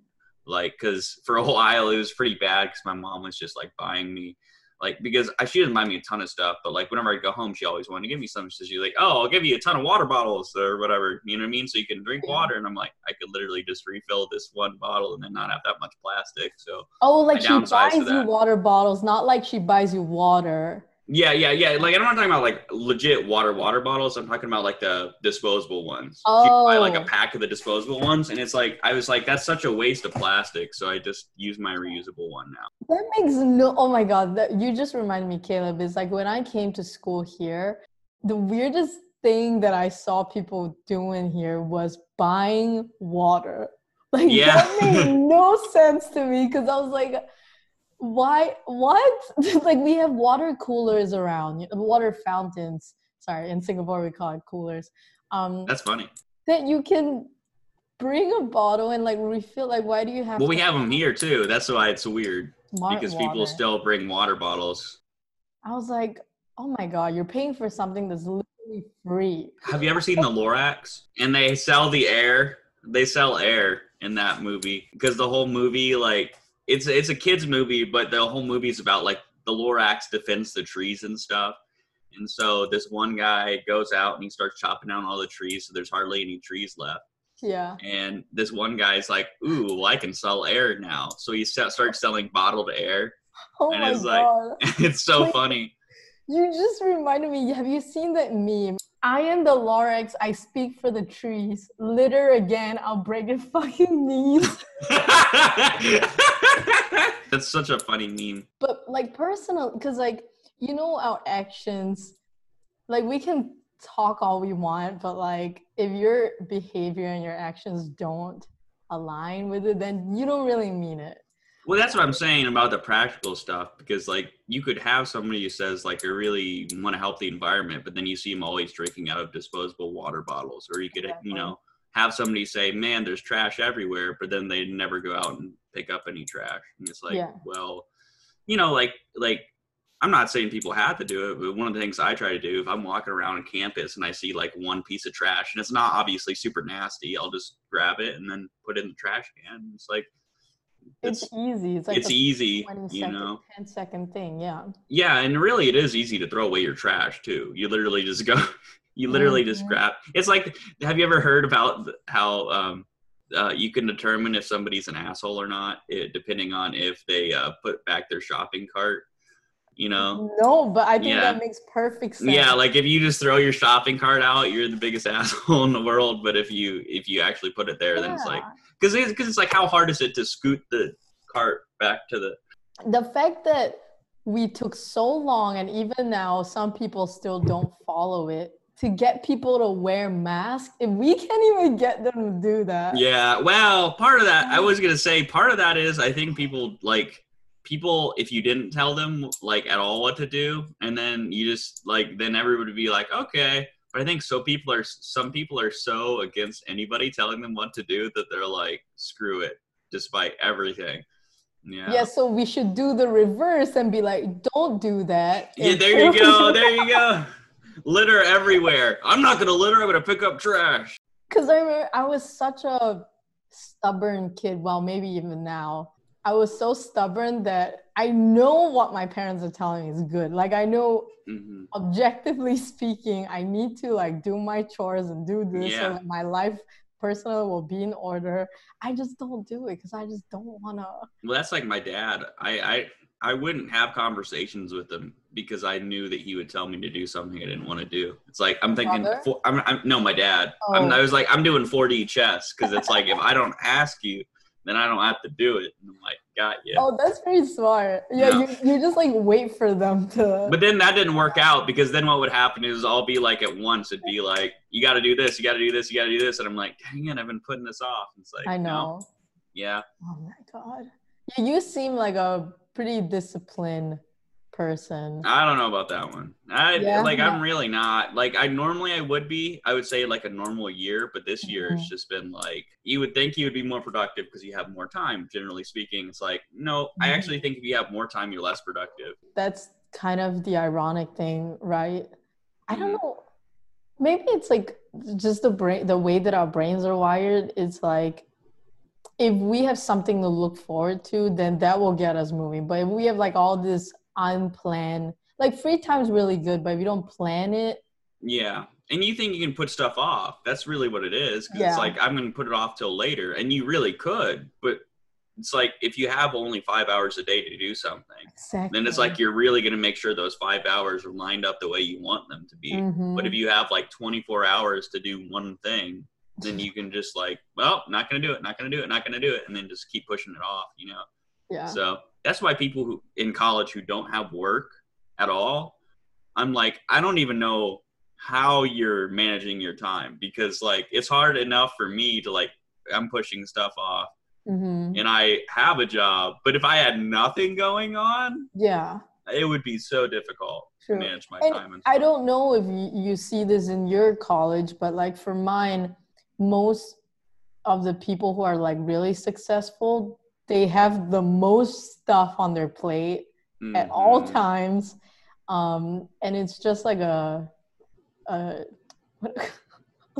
Like, because for a while it was pretty bad because my mom was just like buying me, like, because I, she didn't buy me a ton of stuff, but like, whenever I go home, she always wanted to give me something. So she's like, "Oh, I'll give you a ton of water bottles or whatever." You know what I mean? So you can drink yeah. water. And I'm like, I could literally just refill this one bottle and then not have that much plastic. So oh, like she buys you water bottles, not like she buys you water. Yeah, yeah, yeah. Like, I'm not talking about like legit water water bottles. I'm talking about like the disposable ones. Oh, you buy like a pack of the disposable ones, and it's like, I was like, that's such a waste of plastic. So I just use my reusable one now. That makes no, oh my God, that, you just reminded me, Caleb, is like when I came to school here, the weirdest thing that I saw people doing here was buying water. Like yeah. that made no sense to me, because I was like, why, what? Like, we have water coolers around, water fountains. Sorry, in Singapore we call it coolers. Um, That's funny. That you can bring a bottle and like refill. Like, why do you have? Well, we have them here too. That's why it's weird, because people still bring water bottles. I was like, oh my god, you're paying for something that's literally free. Have you ever seen The Lorax? And they sell the air. They sell air in that movie because the whole movie, like, it's it's a kids movie, but the whole movie's about like the Lorax defends the trees and stuff. And so this one guy goes out and he starts chopping down all the trees, so there's hardly any trees left. Yeah. And this one guy's like, ooh, well, I can sell air now. So he starts selling bottled air. Oh and my it's like, God. It's so Wait, funny. You just reminded me, have you seen that meme? I am the Lorax, I speak for the trees. Litter again, I'll break your fucking knees. That's such a funny meme. But like personal, because like, you know, our actions, like we can talk all we want, but like if your behavior and your actions don't align with it, then you don't really mean it. Well, that's what I'm saying about the practical stuff, because like you could have somebody who says like I really want to help the environment, but then you see them always drinking out of disposable water bottles. Or you could, exactly. you know, have somebody say, man, there's trash everywhere, but then they never go out and pick up any trash. And it's like, yeah. well, you know, like like I'm not saying people have to do it, but one of the things I try to do, if I'm walking around on campus and I see like one piece of trash and it's not obviously super nasty, I'll just grab it and then put it in the trash can. It's like, it's, it's easy. It's like it's easzy, you know, ten second thing. Yeah. Yeah. And really it is easy to throw away your trash too. You literally just go, you literally mm-hmm. just grab. It's like, have you ever heard about how, um, Uh, you can determine if somebody's an asshole or not, it, depending on if they uh, put back their shopping cart, you know? No, but I think yeah. that makes perfect sense. Yeah, like if you just throw your shopping cart out, you're the biggest asshole in the world. But if you if you actually put it there, yeah. then it's like, because it's, it's like, how hard is it to scoot the cart back to the... The fact that we took so long, and even now, some people still don't follow it, to get people to wear masks, if we can't even get them to do that. Yeah, well, part of that, I was going to say, part of that is I think people, like, people, if you didn't tell them, like, at all what to do, and then you just, like, then everybody would be like, okay. But I think so people are, some people are so against anybody telling them what to do that they're like, screw it, despite everything. Yeah. yeah, so we should do the reverse and be like, don't do that. Yeah, there you go, there you go. Litter everywhere. I'm not gonna litter, I'm gonna pick up trash. Because I remember I was such a stubborn kid. Well, maybe even now, I was so stubborn that I know what my parents are telling me is good. Like, I know mm-hmm. objectively speaking, I need to like do my chores and do this yeah. so that my life personal will be in order. I just don't do it because I just don't wanna. Well, that's like my dad. I I I wouldn't have conversations with him because I knew that he would tell me to do something I didn't want to do. It's like, I'm thinking, for, I'm, I'm, no, my dad. Oh. I'm, I was like, I'm doing four D chess because it's like, if I don't ask you, then I don't have to do it. And I'm like, got you. Oh, that's pretty smart. Yeah, no. you, you just like wait for them to. But then that didn't work out because then what would happen is I'll be like at once. It'd be like, you got to do this, you got to do this, you got to do this. And I'm like, dang it, I've been putting this off. It's like, I know. No. Yeah. Oh my God. Yeah, you seem like a pretty disciplined person. I don't know about that one. I yeah, like yeah. I'm really not. Like I normally I would be, I would say like a normal year, but this year mm-hmm. it's just been like, you would think you would be more productive because you have more time, generally speaking. It's like, no, mm-hmm. I actually think if you have more time, you're less productive. That's kind of the ironic thing, right? I don't know. Maybe it's like just the brain, the way that our brains are wired. It's like, if we have something to look forward to, then that will get us moving. But if we have like all this unplanned, like free time is really good, but if you don't plan it. Yeah. And you think you can put stuff off. That's really what it is. Cause yeah. it's like, I'm going to put it off till later. And you really could, but it's like, if you have only five hours a day to do something, exactly. then it's like, you're really going to make sure those five hours are lined up the way you want them to be. Mm-hmm. But if you have like twenty-four hours to do one thing, then you can just like, well, not going to do it, not going to do it, not going to do it. And then just keep pushing it off, you know? Yeah. So that's why people who in college who don't have work at all, I'm like, I don't even know how you're managing your time because like, it's hard enough for me to like, I'm pushing stuff off mm-hmm. and I have a job. But if I had nothing going on, yeah, it would be so difficult True. to manage my and time. And I don't know if you see this in your college, but like for mine, most of the people who are like really successful, they have the most stuff on their plate mm-hmm. at all times. Um, and it's just like a, a what, I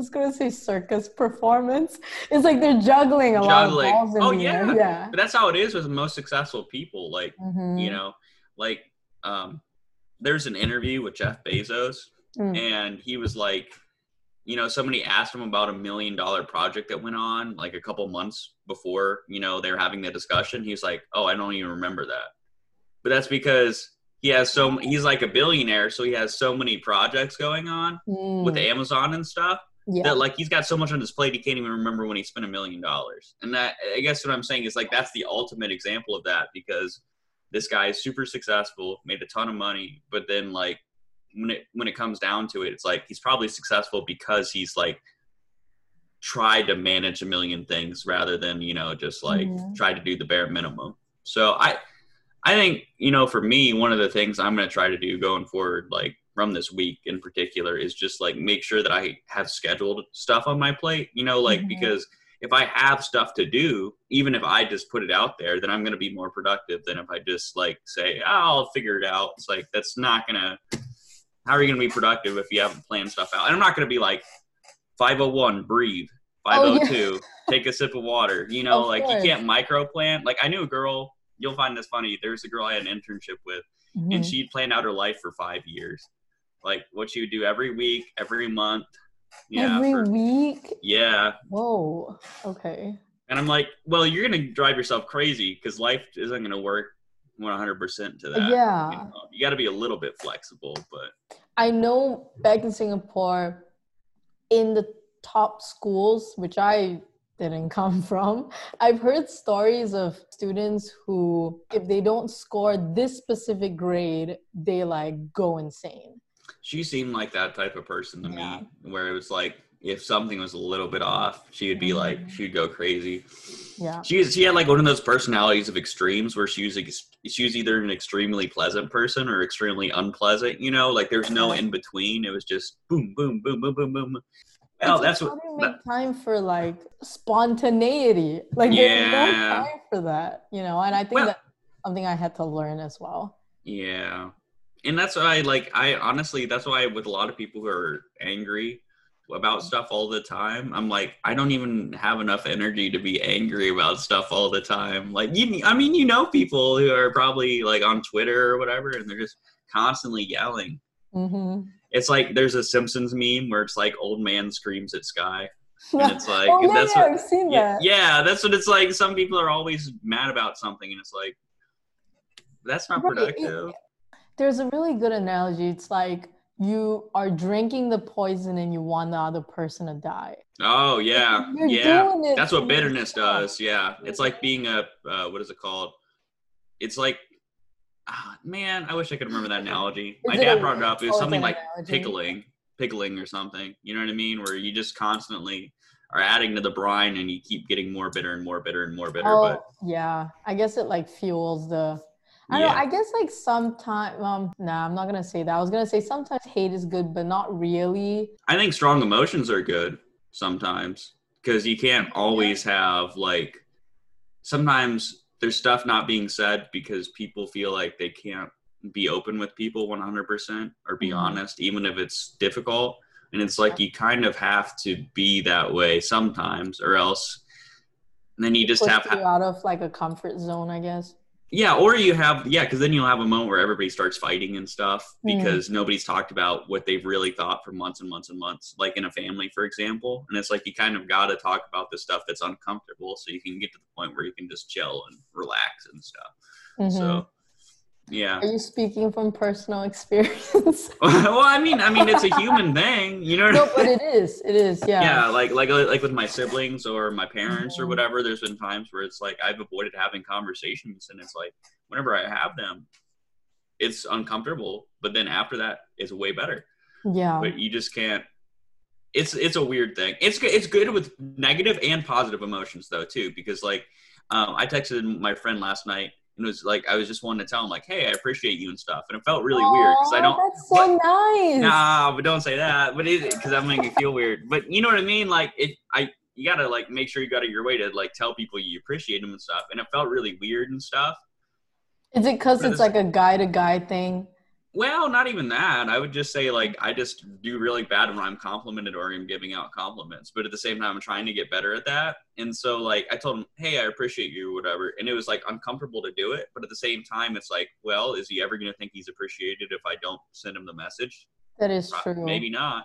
was going to say circus performance. It's like they're juggling a juggling. lot of balls in oh, the yeah. air. Yeah. But that's how it is with the most successful people. Like, mm-hmm. you know, like um, there's an interview with Jeff Bezos mm. and he was like, you know, somebody asked him about a million dollar project that went on like a couple months before, you know, they were having the discussion. He was like, oh, I don't even remember that. But that's because he has so, he's like a billionaire. So he has so many projects going on mm. with Amazon and stuff yeah. that like, he's got so much on his plate. He can't even remember when he spent a million dollars. And that, I guess what I'm saying is like, that's the ultimate example of that, because this guy is super successful, made a ton of money, but then like, when it when it comes down to it, it's like he's probably successful because he's like tried to manage a million things rather than, you know, just like mm-hmm. try to do the bare minimum. So I I think, you know, for me, one of the things I'm going to try to do going forward, like from this week in particular, is just like make sure that I have scheduled stuff on my plate, you know, like mm-hmm. because if I have stuff to do, even if I just put it out there, then I'm going to be more productive than if I just like say, oh, I'll figure it out. It's like, that's not going to how are you going to be productive if you haven't planned stuff out? And I'm not going to be like five oh one, breathe, five oh two, oh, yeah. take a sip of water. You know, of like course. You can't micro plan. Like I knew a girl, you'll find this funny. There's a girl I had an internship with mm-hmm. and she planned out her life for five years. Like what she would do every week, every month. Yeah, every for, week? Yeah. Whoa. Okay. And I'm like, well, you're going to drive yourself crazy because life isn't going to work one hundred percent to that. Yeah. You know, you got to be a little bit flexible, but I know back in Singapore, in the top schools, which I didn't come from, I've heard stories of students who, if they don't score this specific grade, they like go insane. She seemed like that type of person to yeah. me, where it was like, if something was a little bit off, she would be like, she'd go crazy. Yeah. She was, she had like one of those personalities of extremes where she was, ex- she was either an extremely pleasant person or extremely unpleasant, you know, like there's no in between. It was just boom, boom, boom, boom, boom, boom. Well, that's how what, do you make that, time for like spontaneity? Like yeah. there's no time for that, you know? And I think well, that's something I had to learn as well. Yeah. And that's why like, I honestly, that's why with a lot of people who are angry about stuff all the time, I'm like, I don't even have enough energy to be angry about stuff all the time. Like, you, I mean, you know, people who are probably like on Twitter or whatever, and they're just constantly yelling. Mm-hmm. It's like, there's a Simpsons meme where it's like old man screams at sky. And it's like, oh, yeah, that's yeah, what, I've seen yeah, that. yeah, that's what it's like. Some people are always mad about something and it's like, that's not right. productive. It, there's a really good analogy. It's like, you are drinking the poison and you want the other person to die. Oh, yeah. You're yeah. That's what bitterness does. Yeah. It's like being a, uh, what is it called? It's like, ah, man, I wish I could remember that analogy. My dad brought it up. It was something like pickling, pickling or something. You know what I mean? Where you just constantly are adding to the brine and you keep getting more bitter and more bitter and more bitter. Oh, but yeah. I guess it like fuels the... I don't yeah. know, I guess like sometimes, um, nah, I'm not going to say that. I was going to say sometimes hate is good, but not really. I think strong emotions are good sometimes because you can't always have like, sometimes there's stuff not being said because people feel like they can't be open with people one hundred percent or be mm-hmm. honest, even if it's difficult. And it's like, you kind of have to be that way sometimes or else, and then you it just have to out of like a comfort zone, I guess. Yeah, or you have, yeah, because then you'll have a moment where everybody starts fighting and stuff because mm. nobody's talked about what they've really thought for months and months and months, like in a family, for example. And it's like you kind of got to talk about the stuff that's uncomfortable so you can get to the point where you can just chill and relax and stuff. Mm-hmm. So, yeah. Are you speaking from personal experience? Well, I mean, I mean, it's a human thing, you know what no, I mean? But it is, it is, yeah. Yeah, like, like, like with my siblings or my parents mm-hmm. or whatever, there's been times where it's like, I've avoided having conversations and it's like, whenever I have them, it's uncomfortable, but then after that, it's way better. Yeah. But you just can't, it's, it's a weird thing. It's, it's good with negative and positive emotions though, too, because like, Um, I texted my friend last night and it was like, I was just wanting to tell him like, hey, I appreciate you and stuff. And it felt really Aww, weird because I don't. That's so but, nice. Nah, but don't say that. But it because I'm making you feel weird. But you know what I mean? Like it, I you gotta like make sure you got it your way to like tell people you appreciate them and stuff. And it felt really weird and stuff. Is it because it's like a guy to guy thing? Well, not even that. I would just say, like, I just do really bad when I'm complimented or I'm giving out compliments. But at the same time, I'm trying to get better at that. And so, like, I told him, hey, I appreciate you or whatever. And it was, like, uncomfortable to do it. But at the same time, it's like, well, is he ever going to think he's appreciated if I don't send him the message? That is probably, true. Maybe not.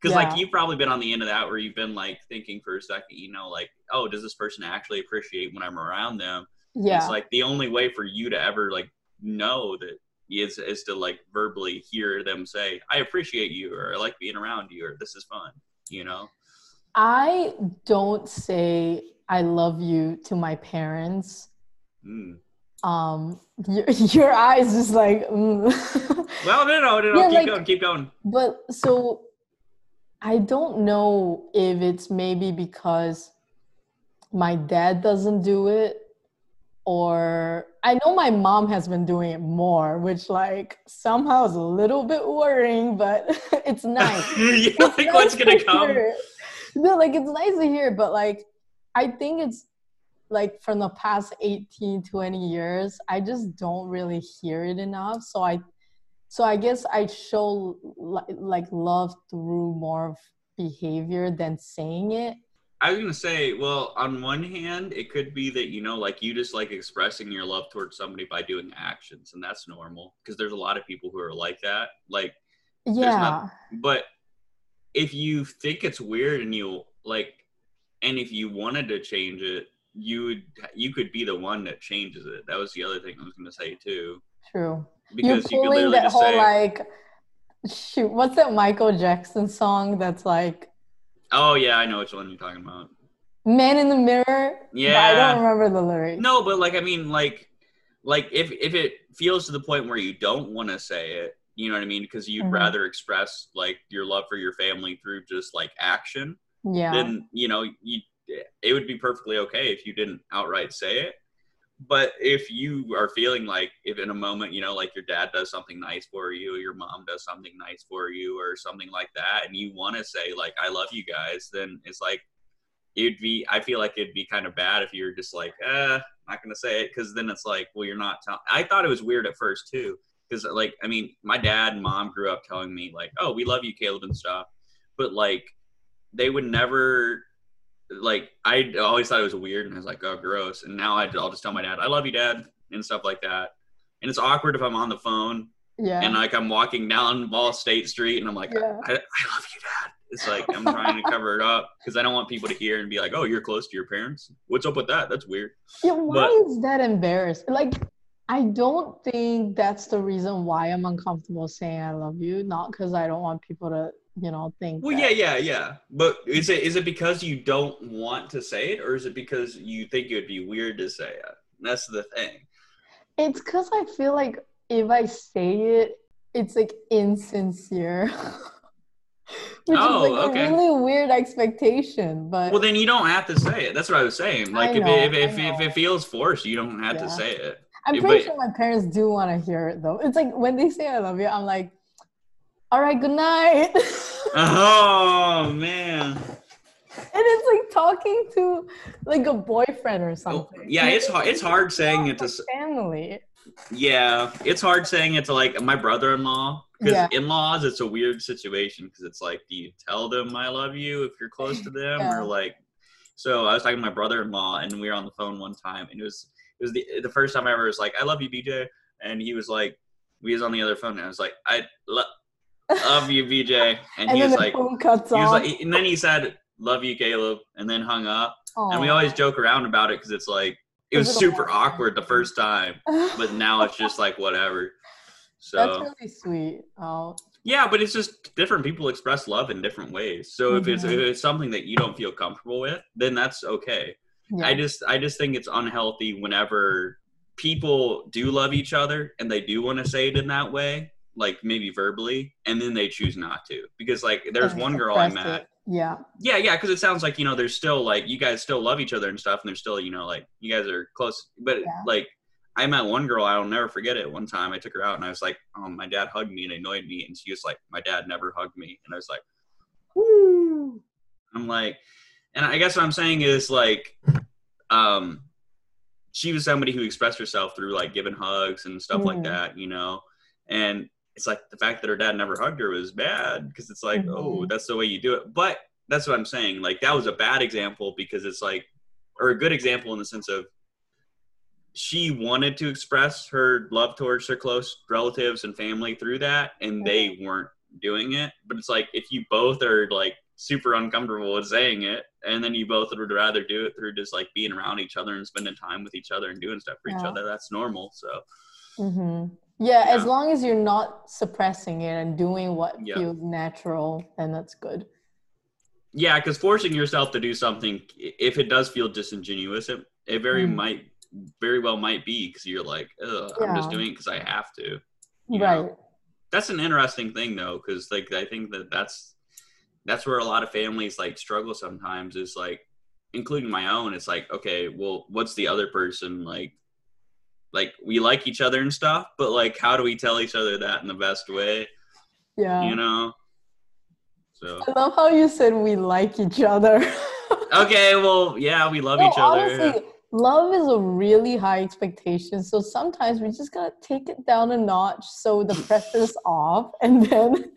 Because, yeah. like, you've probably been on the end of that where you've been, like, thinking for a second, you know, like, oh, does this person actually appreciate when I'm around them? Yeah. And it's, like, the only way for you to ever, like, know that Is, is to like verbally hear them say, I appreciate you, or I like being around you, or this is fun, you know? I don't say I love you to my parents. Mm. Um, your, your eyes just like, mm. Well, no, no, no, no. Yeah, keep like, going, keep going. But so I don't know if it's maybe because my dad doesn't do it, or I know my mom has been doing it more, which like somehow is a little bit worrying, but it's nice. You it's think nice what's gonna come? Hear. No, like it's nice to hear, but like I think it's like from the past eighteen, twenty years, I just don't really hear it enough. So I, so I guess I show li- like love through more of behavior than saying it. I was going to say, well, on one hand, it could be that, you know, like you just like expressing your love towards somebody by doing actions. And that's normal because there's a lot of people who are like that. Like, yeah. Not, but if you think it's weird and you like, and if you wanted to change it, you would, you could be the one that changes it. That was the other thing I was going to say too. True. Because You're you could literally that just whole, say, like, shoot, what's that Michael Jackson song that's like, oh, yeah, I know which one you're talking about. Man in the Mirror? Yeah. But I don't remember the lyrics. No, but, like, I mean, like, like if, if it feels to the point where you don't want to say it, you know what I mean? Because you'd mm-hmm. rather express, like, your love for your family through just, like, action. Yeah. Then, you know, you, it would be perfectly okay if you didn't outright say it. But if you are feeling like if in a moment, you know, like your dad does something nice for you, your mom does something nice for you or something like that, and you want to say like, I love you guys, then it's like, it'd be, I feel like it'd be kind of bad if you're just like, uh, not going to say it. Cause then it's like, well, you're not telling, I thought it was weird at first too. Cause like, I mean, my dad and mom grew up telling me like, oh, we love you, Caleb and stuff. But like, they would never like I always thought it was weird and I was like, oh, gross. And now I'll just tell my dad, I love you, Dad, and stuff like that. And it's awkward if I'm on the phone yeah. and like I'm walking down Ball State Street and I'm like, yeah. I, I love you, Dad. It's like I'm trying to cover it up because I don't want people to hear and be like, oh, you're close to your parents. What's up with that? That's weird. Yeah, why but, is that embarrassed? Like, I don't think that's the reason why I'm uncomfortable saying I love you, not because I don't want people to you know think well that. yeah yeah yeah but is it is it because you don't want to say it, or is it because you think it would be weird to say it? That's the thing. It's because I feel like if I say it, it's like insincere. Which oh, is like okay. a really weird expectation. But well, then you don't have to say it. That's what I was saying, like know, if, it, if, if it feels forced, you don't have yeah. to say it. I'm pretty but, sure my parents do want to hear it though. It's like when they say I love you, I'm like, all right, good night. Oh, man. And it's like talking to like a boyfriend or something. Yeah, Maybe it's hard. It's hard saying it to family. Yeah, it's hard saying it to like my brother-in-law. Because yeah. in-laws, it's a weird situation. Because it's like, do you tell them I love you if you're close to them? Yeah. Or like, so I was talking to my brother-in-law and we were on the phone one time. And it was, it was the, the first time I ever was like, I love you, B J. And he was like, we was on the other phone. And I was like, I love love you, B J. And, and he was like, he was like, and then he said, love you, Caleb, and then hung up. Aww. And we always joke around about it because it's like, it was super awkward the first time, but now it's just like, whatever. So that's really sweet. Oh. Yeah, but it's just different people express love in different ways. So mm-hmm. if it's if it's something that you don't feel comfortable with, then that's okay. Yeah. I just I just think it's unhealthy whenever people do love each other and they do want to say it in that way. like maybe verbally, and then they choose not to, because like there's and one girl I met. It. Yeah. Yeah. Yeah. Cause it sounds like, you know, there's still like, you guys still love each other and stuff, and there's still, you know, like you guys are close, but yeah. like I met one girl, I'll never forget it. One time I took her out and I was like, um, my dad hugged me and annoyed me. And she was like, my dad never hugged me. And I was like, woo. I'm like, and I guess what I'm saying is like, um, she was somebody who expressed herself through like giving hugs and stuff mm. like that, you know? And it's like the fact that her dad never hugged her was bad, because it's like, mm-hmm. oh, that's the way you do it. But that's what I'm saying. Like, that was a bad example, because it's like, or a good example in the sense of she wanted to express her love towards her close relatives and family through that, and they weren't doing it. But it's like, if you both are like super uncomfortable with saying it, and then you both would rather do it through just like being around each other and spending time with each other and doing stuff for yeah. each other, that's normal. So mm-hmm. yeah, yeah as long as you're not suppressing it and doing what yeah. feels natural, then that's good. Yeah, because forcing yourself to do something, if it does feel disingenuous, it, it very mm-hmm. might very well might be, because you're like, ugh, yeah. I'm just doing it because I have to, you right know? That's an interesting thing though, because like I think that that's that's where a lot of families like struggle sometimes, is like, including my own, it's like, okay, well, what's the other person like, like we like each other and stuff, but like, how do we tell each other that in the best way? Yeah. You know? So I love how you said we like each other. Okay. Well, yeah, we love no, each other. Honestly, yeah. Love is a really high expectation. So sometimes we just got to take it down a notch. So the pressure's off, and then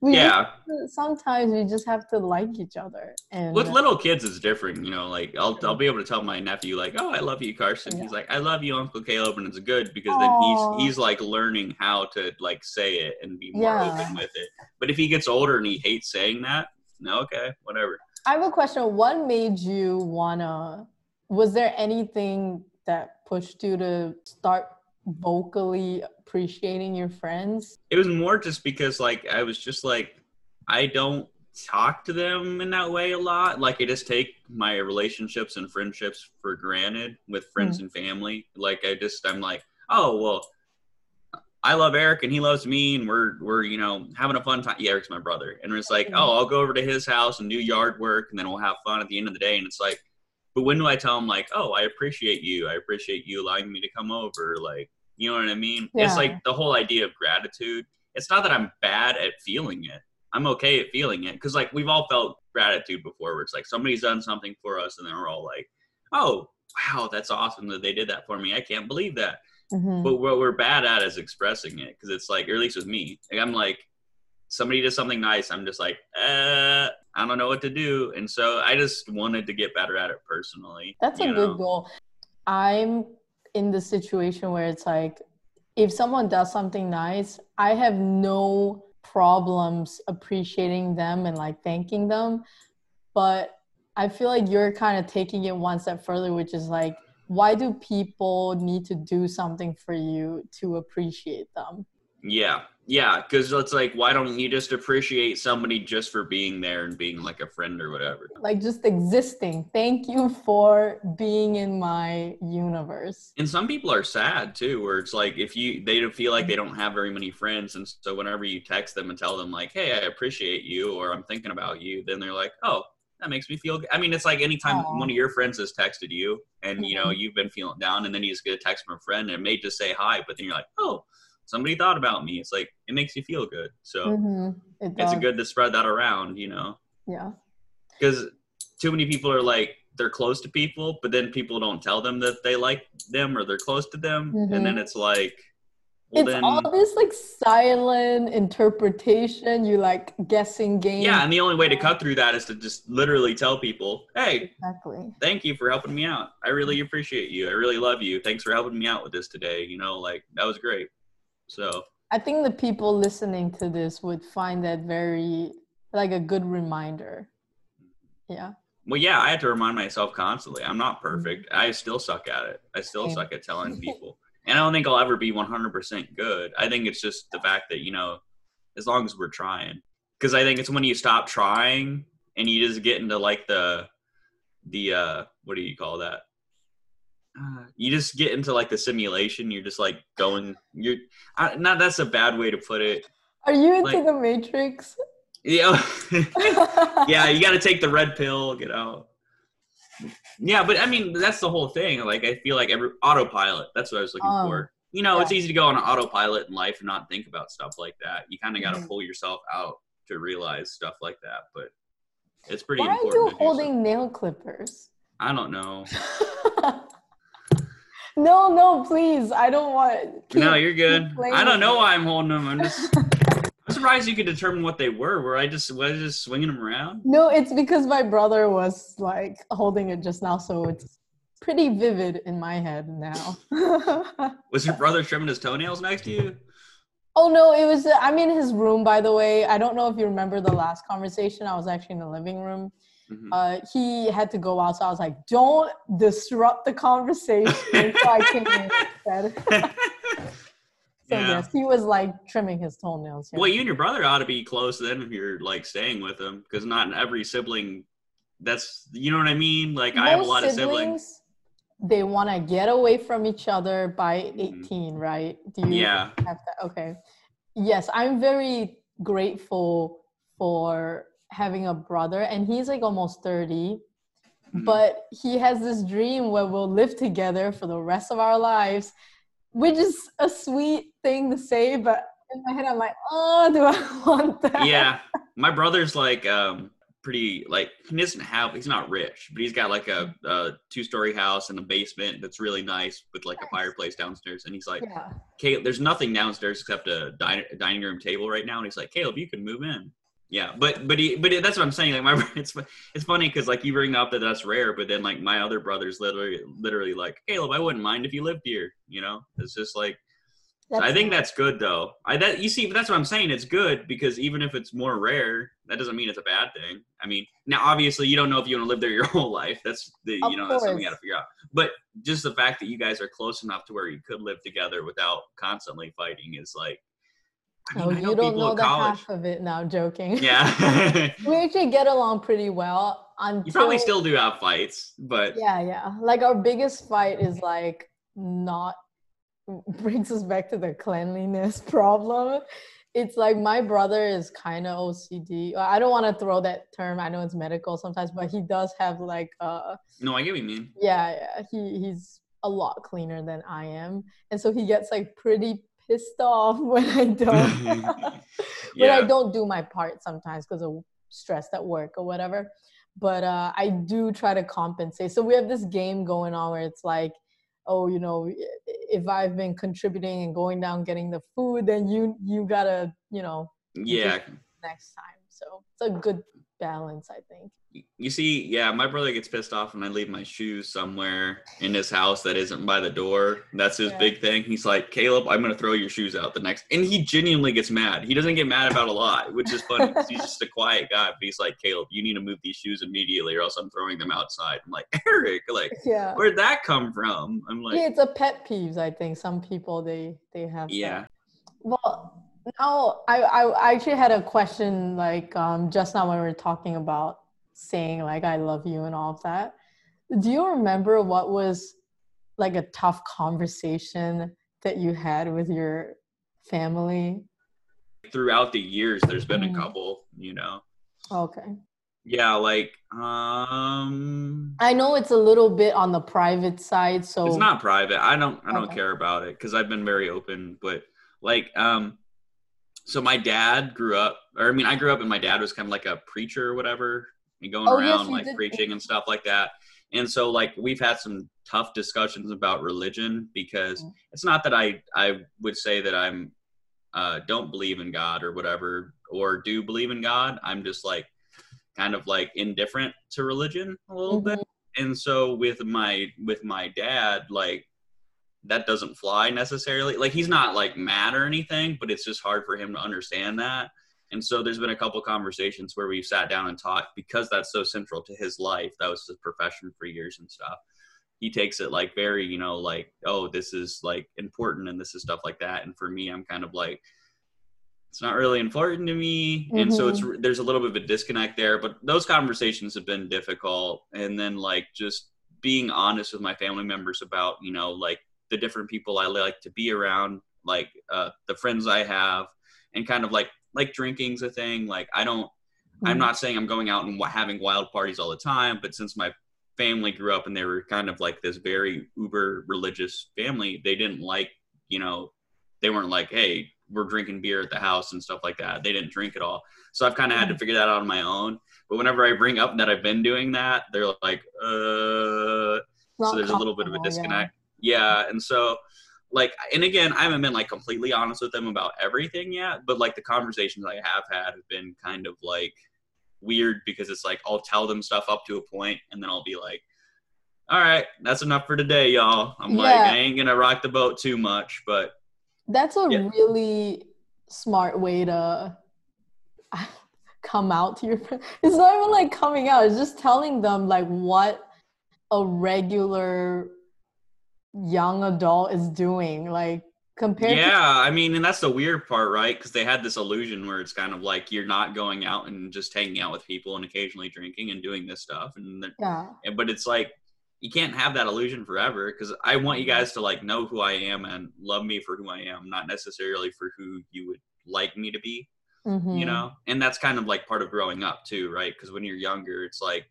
we yeah to, sometimes we just have to like each other. And with little kids it's different, you know, like I'll I'll be able to tell my nephew like, oh, I love you, Carson. Yeah. He's like, I love you, Uncle Caleb. And it's good, because aww. Then he's he's like learning how to like say it and be more yeah. open with it. But if he gets older and he hates saying that, no, okay, whatever. I have a question. What made you wanna was there anything that pushed you to start vocally appreciating your friends? It was more just because like I was just like, I don't talk to them in that way a lot. Like I just take my relationships and friendships for granted with friends mm. and family. Like I just I'm like, oh well, I love Eric and he loves me and we're we're you know having a fun time. Yeah, Eric's my brother, and it's like mm. oh, I'll go over to his house and do yard work and then we'll have fun at the end of the day. And it's like, but when do I tell him like, oh, I appreciate you, I appreciate you allowing me to come over, like, you know what I mean? Yeah. It's like the whole idea of gratitude. It's not that I'm bad at feeling it. I'm okay at feeling it. Because like we've all felt gratitude before, where it's like somebody's done something for us and then we're all like, oh, wow, that's awesome that they did that for me. I can't believe that. Mm-hmm. But what we're bad at is expressing it. Because it's like, or at least with me, like, I'm like, somebody does something nice, I'm just like, uh, I don't know what to do. And so I just wanted to get better at it personally. That's a know? good goal. I'm in the situation where it's like, if someone does something nice, I have no problems appreciating them and like thanking them. But I feel like you're kind of taking it one step further, which is like, why do people need to do something for you to appreciate them? Yeah. Yeah. Cause it's like, why don't you just appreciate somebody just for being there and being like a friend or whatever? Like just existing. Thank you for being in my universe. And some people are sad too, where it's like, if you, they don't feel like they don't have very many friends. And so whenever you text them and tell them like, hey, I appreciate you, or I'm thinking about you, then they're like, oh, that makes me feel good. I mean, it's like anytime Aww. One of your friends has texted you and you know, you've been feeling down, and then you just get a text from a friend and it may just say hi, but then you're like, oh, somebody thought about me. It's like, it makes you feel good. So mm-hmm. it it's good to spread that around, you know? Yeah. Because too many people are like, they're close to people, but then people don't tell them that they like them or they're close to them. Mm-hmm. And then it's like, well, it's then, all this like silent interpretation, you like guessing game. Yeah. And the only way to cut through that is to just literally tell people, hey, exactly. thank you for helping me out. I really appreciate you. I really love you. Thanks for helping me out with this today. You know, like that was great. So I think the people listening to this would find that very like a good reminder. Yeah. Well, yeah, I have to remind myself constantly. I'm not perfect. I still suck at it. I still okay. suck at telling people. And I don't think I'll ever be one hundred percent good. I think it's just the fact that, you know, as long as we're trying, because I think it's when you stop trying and you just get into like the, the, uh, what do you call that? uh, you just get into like the simulation. You're just like going. You're I, not. That's a bad way to put it. Are you into like, the Matrix? Yeah, yeah. You got to take the red pill. Get out. Yeah, but I mean, that's the whole thing. Like, I feel like every autopilot. That's what I was looking um, for. You know, yeah. It's easy to go on an autopilot in life and not think about stuff like that. You kind of got to mm-hmm. pull yourself out to realize stuff like that. But it's pretty Why important. Why are you holding so. nail clippers? I don't know. No, no, please. I don't want to. No, you're good. I don't know why I'm holding them. I'm just I'm surprised you could determine what they were. Were I just was I just swinging them around? No, it's because my brother was like holding it just now, so it's pretty vivid in my head now. Was your brother trimming his toenails next to you? Oh no, it was I'm in his room, by the way. I don't know if you remember the last conversation. I was actually in the living room. Mm-hmm. Uh, he had to go out, so I was like, don't disrupt the conversation. So I came in instead. So yeah. Yes, he was like trimming his toenails. Here. Well, you and your brother ought to be close then if you're like staying with him, because not every sibling, that's, you know what I mean? Like Most I have a lot siblings, of siblings. They want to get away from each other by eighteen, mm-hmm. right? Do you yeah. have to, okay. Yes, I'm very grateful for having a brother, and he's like almost thirty, mm-hmm. but he has this dream where we'll live together for the rest of our lives, which is a sweet thing to say, but in my head I'm like, oh, do I want that? Yeah, my brother's like um pretty like he doesn't have he's not rich, but he's got like a, a two-story house in a basement that's really nice with like nice. a fireplace downstairs, and he's like, yeah. Caleb, there's nothing downstairs except a, din- a dining room table right now, and he's like, Caleb, you can move in. Yeah, but but he, but that's what I'm saying. Like my it's it's funny because like you bring up that that's rare, but then like my other brother's literally literally like, Caleb, I wouldn't mind if you lived here. You know, it's just like so I think that's good though. I that you see, but that's what I'm saying. It's good because even if it's more rare, that doesn't mean it's a bad thing. I mean, now obviously you don't know if you want to live there your whole life. That's the you know that's something you got to figure out. But just the fact that you guys are close enough to where you could live together without constantly fighting is like. I mean, oh, I know you don't know the college. half of it now, joking. Yeah. We actually get along pretty well. Until... You probably still do have fights, but... Yeah, yeah. Like, our biggest fight is, like, not... Brings us back to the cleanliness problem. It's like, my brother is kind of O C D. I don't want to throw that term. I know it's medical sometimes, but he does have, like, uh No, I get what you mean. Yeah, yeah. He, he's a lot cleaner than I am. And so he gets, like, pretty... pissed off when I don't when yeah. I don't do my part sometimes because of stress at work or whatever, but uh I do try to compensate. So we have this game going on where it's like, oh, you know, if I've been contributing and going down getting the food, then you you gotta, you know, yeah next time. So it's a good balance, I think. You see, yeah, my brother gets pissed off when I leave my shoes somewhere in his house that isn't by the door. That's his yeah. big thing. He's like, Caleb, I'm going to throw your shoes out the next. And he genuinely gets mad. He doesn't get mad about a lot, which is funny because he's just a quiet guy. But he's like, Caleb, you need to move these shoes immediately or else I'm throwing them outside. I'm like, Eric, like, yeah. where'd that come from? I'm like, yeah, it's a pet peeves, I think. Some people, they, they have. Yeah. That. Well, now I, I actually had a question like um, just now when we were talking about saying like I love you and all of that. Do you remember what was like a tough conversation that you had with your family? Throughout the years there's been a couple, you know. Okay. Yeah, like um I know it's a little bit on the private side, so it's not private. I don't I don't okay. care about it because I've been very open, but like um so my dad grew up or I mean I grew up and my dad was kind of like a preacher or whatever. And going oh, around yes, like did. preaching and stuff like that. And so like we've had some tough discussions about religion because mm-hmm. it's not that I, I would say that I'm uh, don't believe in God or whatever, or do believe in God. I'm just like kind of like indifferent to religion a little mm-hmm. bit. And so with my, with my dad, like that doesn't fly necessarily. Like he's not like mad or anything, but it's just hard for him to understand that. And so there's been a couple conversations where we've sat down and talked because that's so central to his life. That was his profession for years and stuff. He takes it like very, you know, like, oh, this is like important and this is stuff like that. And for me, I'm kind of like, it's not really important to me. Mm-hmm. And so it's there's a little bit of a disconnect there. But those conversations have been difficult. And then like just being honest with my family members about, you know, like the different people I like to be around, like uh, the friends I have, and kind of like, like drinking's a thing. Like, I don't, mm-hmm. I'm not saying I'm going out and having wild parties all the time, but since my family grew up and they were kind of like this very uber religious family, they didn't like, you know, they weren't like, hey, we're drinking beer at the house and stuff like that. They didn't drink at all. So I've kind of had to figure that out on my own. But whenever I bring up that I've been doing that, they're like, uh, well, so there's a little bit of a disconnect. Yeah. yeah. And so like, and again, I haven't been like completely honest with them about everything yet, but like the conversations I have had have been kind of like weird, because it's like, I'll tell them stuff up to a point and then I'll be like, all right, that's enough for today, y'all. I'm yeah. like, I ain't going to rock the boat too much, but that's a yeah. really smart way to come out to your friends. It's not even like coming out. It's just telling them like what a regular young adult is doing. Like compared yeah, to- Yeah, I mean, and that's the weird part, right? Because they had this illusion where it's kind of like you're not going out and just hanging out with people and occasionally drinking and doing this stuff. And yeah. But it's like, you can't have that illusion forever, because I want you guys to like know who I am and love me for who I am, not necessarily for who you would like me to be, mm-hmm. you know? And that's kind of like part of growing up too, right? Because when you're younger, it's like,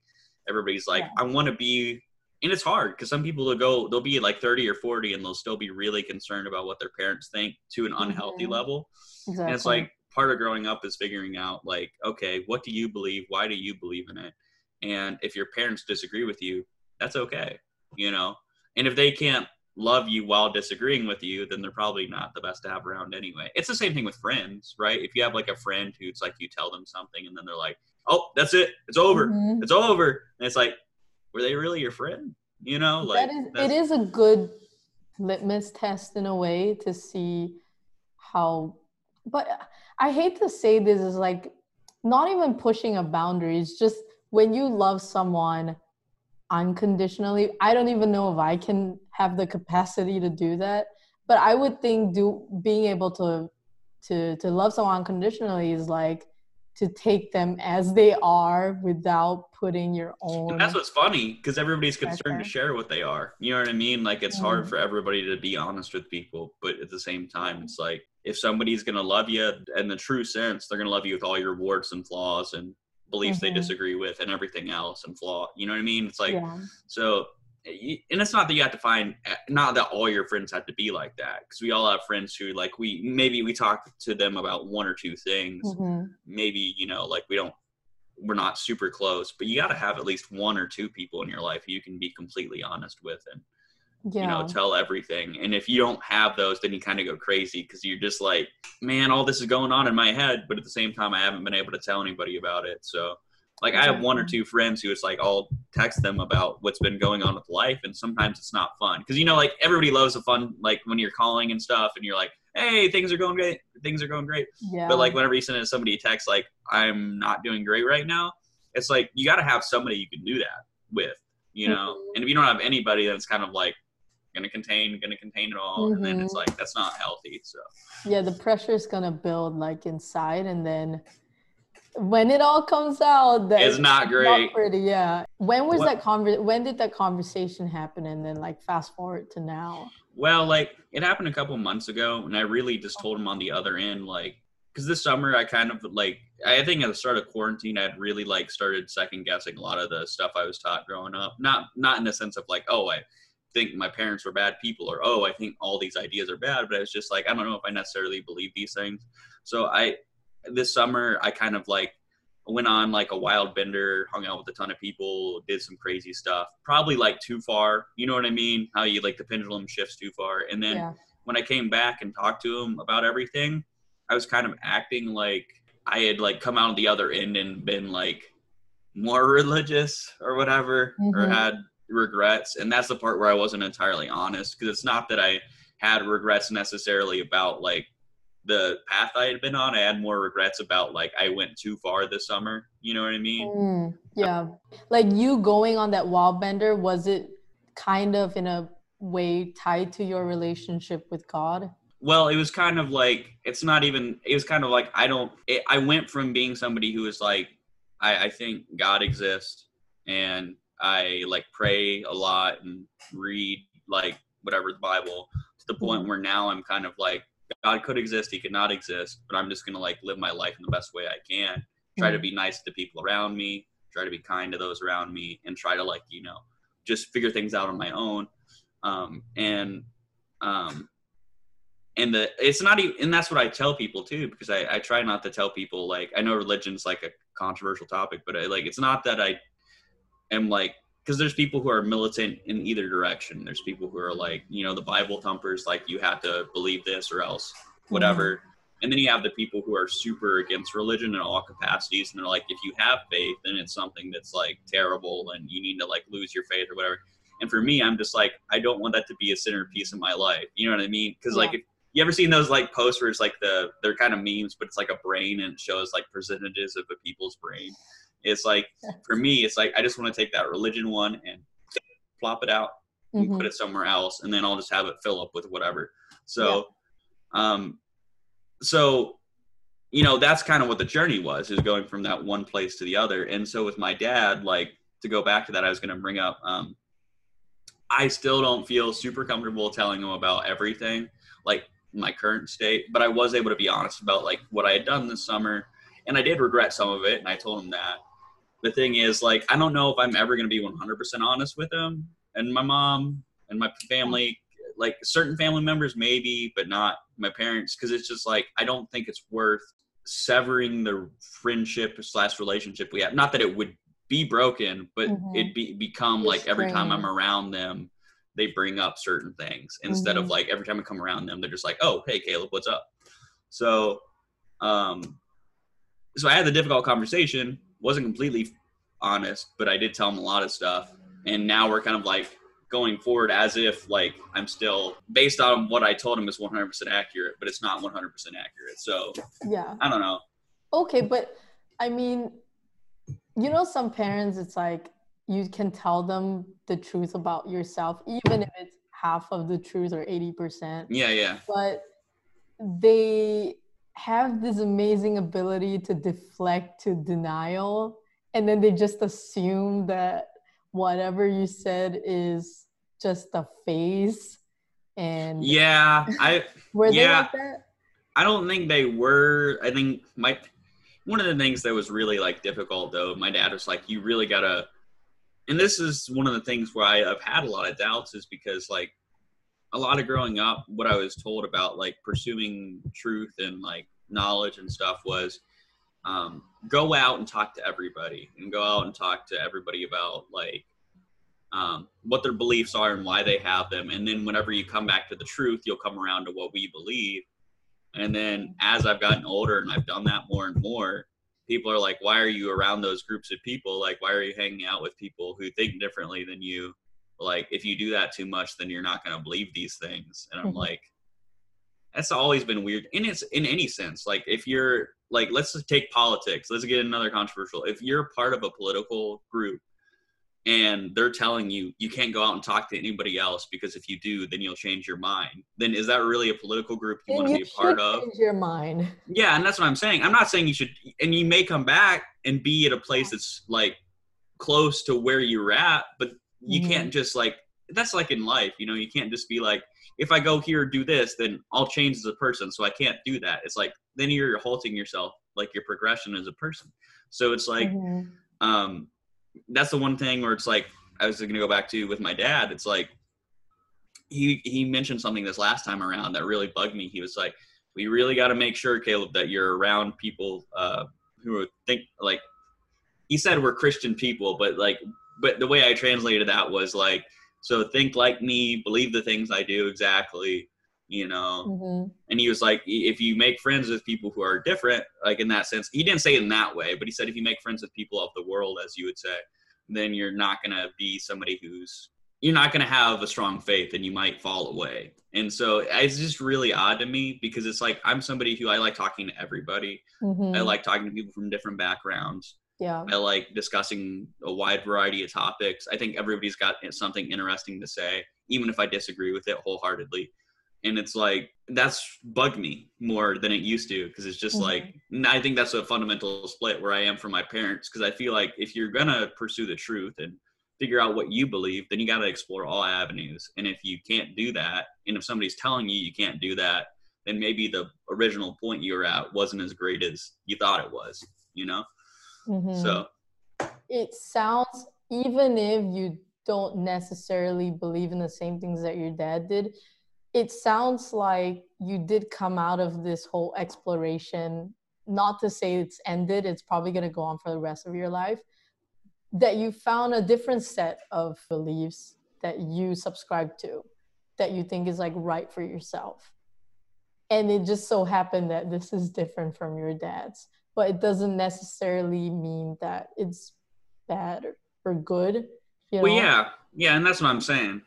everybody's like, yeah. I want to be, and it's hard because some people will go, they'll be like thirty or forty and they'll still be really concerned about what their parents think to an unhealthy mm-hmm. level. Exactly. And it's like, part of growing up is figuring out like, okay, what do you believe? Why do you believe in it? And if your parents disagree with you, that's okay, you know? And if they can't love you while disagreeing with you, then they're probably not the best to have around anyway. It's the same thing with friends, right? If you have like a friend who's like, you tell them something and then they're like, oh, that's it, it's over, mm-hmm. it's over. And it's like, were they really your friend? You know, like- that is, It is a good litmus test in a way to see how, but I hate to say this, is like, not even pushing a boundary, it's just when you love someone unconditionally, I don't even know if I can have the capacity to do that, but I would think do being able to to to love someone unconditionally is like to take them as they are without putting your own, and that's what's funny, because everybody's concerned to share what they are, you know what I mean? Like it's mm-hmm. hard for everybody to be honest with people, but at the same time it's like, if somebody's gonna love you in the true sense, they're gonna love you with all your warts and flaws and beliefs mm-hmm. they disagree with and everything else and flaw, you know what I mean? It's like yeah. so, and it's not that you have to find, not that all your friends have to be like that, because we all have friends who like, we maybe we talk to them about one or two things, mm-hmm. maybe, you know, like we don't, we're not super close, but you got to have at least one or two people in your life you can be completely honest with and yeah. you know, tell everything. And if you don't have those, then you kind of go crazy, because you're just like, man, all this is going on in my head, but at the same time I haven't been able to tell anybody about it. So like I have one or two friends who it's like, I'll text them about what's been going on with life, and sometimes it's not fun, because you know, like everybody loves the fun, like when you're calling and stuff and you're like, hey, things are going great, things are going great yeah. but like whenever you send somebody a text like, I'm not doing great right now, it's like you got to have somebody you can do that with, you know mm-hmm. and if you don't have anybody, then it's kind of like gonna contain gonna contain it all mm-hmm. and then it's like, that's not healthy. So yeah, the pressure is gonna build like inside, and then when it all comes out, that it's not great, not pretty. Yeah. When was what? that conver- when did that conversation happen, and then like fast forward to now? Well, like it happened a couple months ago, and I really just told him on the other end, like, because this summer I kind of like, I think at the start of quarantine, I'd really like started second guessing a lot of the stuff I was taught growing up. Not not in the sense of like, oh, I think my parents were bad people, or oh, I think all these ideas are bad, but I was just like, I don't know if I necessarily believe these things. So I. This summer, I kind of like went on like a wild bender, hung out with a ton of people, did some crazy stuff, probably like too far. You know what I mean? How you like the pendulum shifts too far. And then yeah. when I came back and talked to him about everything, I was kind of acting like I had like come out of the other end and been like more religious or whatever, mm-hmm. or had regrets. And that's the part where I wasn't entirely honest, because it's not that I had regrets necessarily about like the path I had been on. I had more regrets about like, I went too far this summer, you know what I mean? Mm, yeah. Like you going on that wild bender, was it kind of in a way tied to your relationship with God? Well, it was kind of like, it's not even, it was kind of like, I don't, it, I went from being somebody who was like, I, I think God exists and I like pray a lot and read like whatever the Bible, to the point where now I'm kind of like, God could exist, he could not exist, but I'm just going to like live my life in the best way I can, try to be nice to the people around me, try to be kind to those around me, and try to like, you know, just figure things out on my own. Um, and, um, and the, it's not even, and that's what I tell people too, because I, I try not to tell people, like, I know religion's like a controversial topic, but I, like, it's not that I am like, because there's people who are militant in either direction. There's people who are like, you know, the Bible thumpers, like you have to believe this or else, whatever. Mm-hmm. And then you have the people who are super against religion in all capacities. And they're like, if you have faith, then it's something that's like terrible and you need to like lose your faith or whatever. And for me, I'm just like, I don't want that to be a centerpiece of my life. You know what I mean? Because yeah. like, if you ever seen those like posts where it's like the, they're kind of memes, but it's like a brain and it shows like percentages of a people's brain. It's like, for me, it's like, I just want to take that religion one and plop it out and mm-hmm. put it somewhere else. And then I'll just have it fill up with whatever. So, yeah. um, so, you know, that's kind of what the journey was, is going from that one place to the other. And so with my dad, like, to go back to that, I was going to bring up, um, I still don't feel super comfortable telling him about everything, like my current state, but I was able to be honest about like what I had done this summer. And I did regret some of it. And I told him that. The thing is, like, I don't know if I'm ever going to be one hundred percent honest with them and my mom and my family, like certain family members, maybe, but not my parents. Cause it's just like, I don't think it's worth severing the friendship slash relationship we have. Not that it would be broken, but mm-hmm. it'd be become it's like every strange. Time I'm around them, they bring up certain things instead mm-hmm. of like every time I come around them, they're just like, oh, hey Caleb, what's up? So, um, so I had the difficult conversation. Wasn't completely honest, but I did tell him a lot of stuff. And now we're kind of like going forward as if like I'm still, based on what I told him, is one hundred percent accurate, but it's not one hundred percent accurate. So yeah, I don't know. Okay. But I mean, you know, some parents, it's like, you can tell them the truth about yourself, even if it's half of the truth or eighty percent. Yeah. Yeah. But they have this amazing ability to deflect to denial, and then they just assume that whatever you said is just a phase. And yeah, I were they yeah, like that? I don't think they were. I think my one of the things that was really like difficult though, my dad was like, you really gotta, and this is one of the things where I, I've had a lot of doubts, is because like a lot of growing up, what I was told about like pursuing truth and like knowledge and stuff was, um, go out and talk to everybody and go out and talk to everybody about like, um, what their beliefs are and why they have them. And then whenever you come back to the truth, you'll come around to what we believe. And then as I've gotten older and I've done that more and more, people are like, why are you around those groups of people? Like, why are you hanging out with people who think differently than you? Like, if you do that too much, then you're not going to believe these things. And I'm mm-hmm. like, that's always been weird. And it's in any sense, like if you're like, let's just take politics. Let's get another controversial. If you're part of a political group and they're telling you, you can't go out and talk to anybody else because if you do, then you'll change your mind. Then is that really a political group you want to be a part of? Change your mind. Yeah. And that's what I'm saying. I'm not saying you should, and you may come back and be at a place that's like close to where you're at, but you can't just like, that's like in life, you know, you can't just be like, if I go here, do this, then I'll change as a person. So I can't do that. It's like, then you're halting yourself, like your progression as a person. So it's like, mm-hmm. um, that's the one thing where it's like, I was going to go back to with my dad. It's like, he, he mentioned something this last time around that really bugged me. He was like, we really got to make sure, Caleb, that you're around people, uh, who think like, he said we're Christian people, but like, but the way I translated that was like, so think like me, believe the things I do exactly, you know? Mm-hmm. And he was like, if you make friends with people who are different, like in that sense, he didn't say it in that way, but he said, if you make friends with people of the world, as you would say, then you're not going to be somebody who's, you're not going to have a strong faith and you might fall away. And so it's just really odd to me because it's like, I'm somebody who I like talking to everybody. Mm-hmm. I like talking to people from different backgrounds. Yeah, I like discussing a wide variety of topics. I think everybody's got something interesting to say, even if I disagree with it wholeheartedly. And it's like, that's bugged me more than it used to, because it's just mm-hmm. like, I think that's a fundamental split where I am from my parents, because I feel like if you're going to pursue the truth and figure out what you believe, then you got to explore all avenues. And if you can't do that, and if somebody's telling you you can't do that, then maybe the original point you were at wasn't as great as you thought it was, you know? Mm-hmm. So it sounds, even if you don't necessarily believe in the same things that your dad did, it sounds like you did come out of this whole exploration, not to say it's ended, it's probably going to go on for the rest of your life, that you found a different set of beliefs that you subscribe to, that you think is like right for yourself. And it just so happened that this is different from your dad's, but it doesn't necessarily mean that it's bad or, or good. You know? Well, yeah. Yeah. And that's what I'm saying.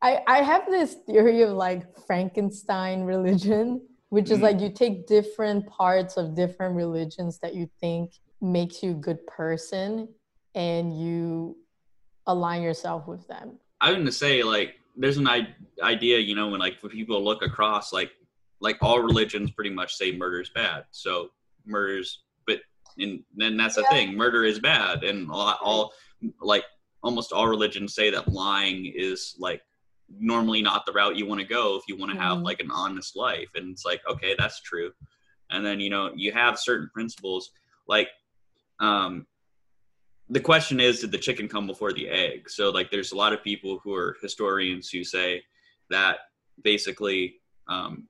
I, I have this theory of like Frankenstein religion, which is mm. like you take different parts of different religions that you think makes you a good person and you align yourself with them. I was going to say, like, there's an I- idea, you know, when like when people look across, like, like all religions pretty much say murder is bad. So murders, but and then that's the yeah. thing, murder is bad. And all, all like almost all religions say that lying is like normally not the route you want to go if you want to mm. have like an honest life. And it's like, okay, that's true. And then, you know, you have certain principles, like, um, the question is, did the chicken come before the egg? So like, there's a lot of people who are historians who say that basically, um,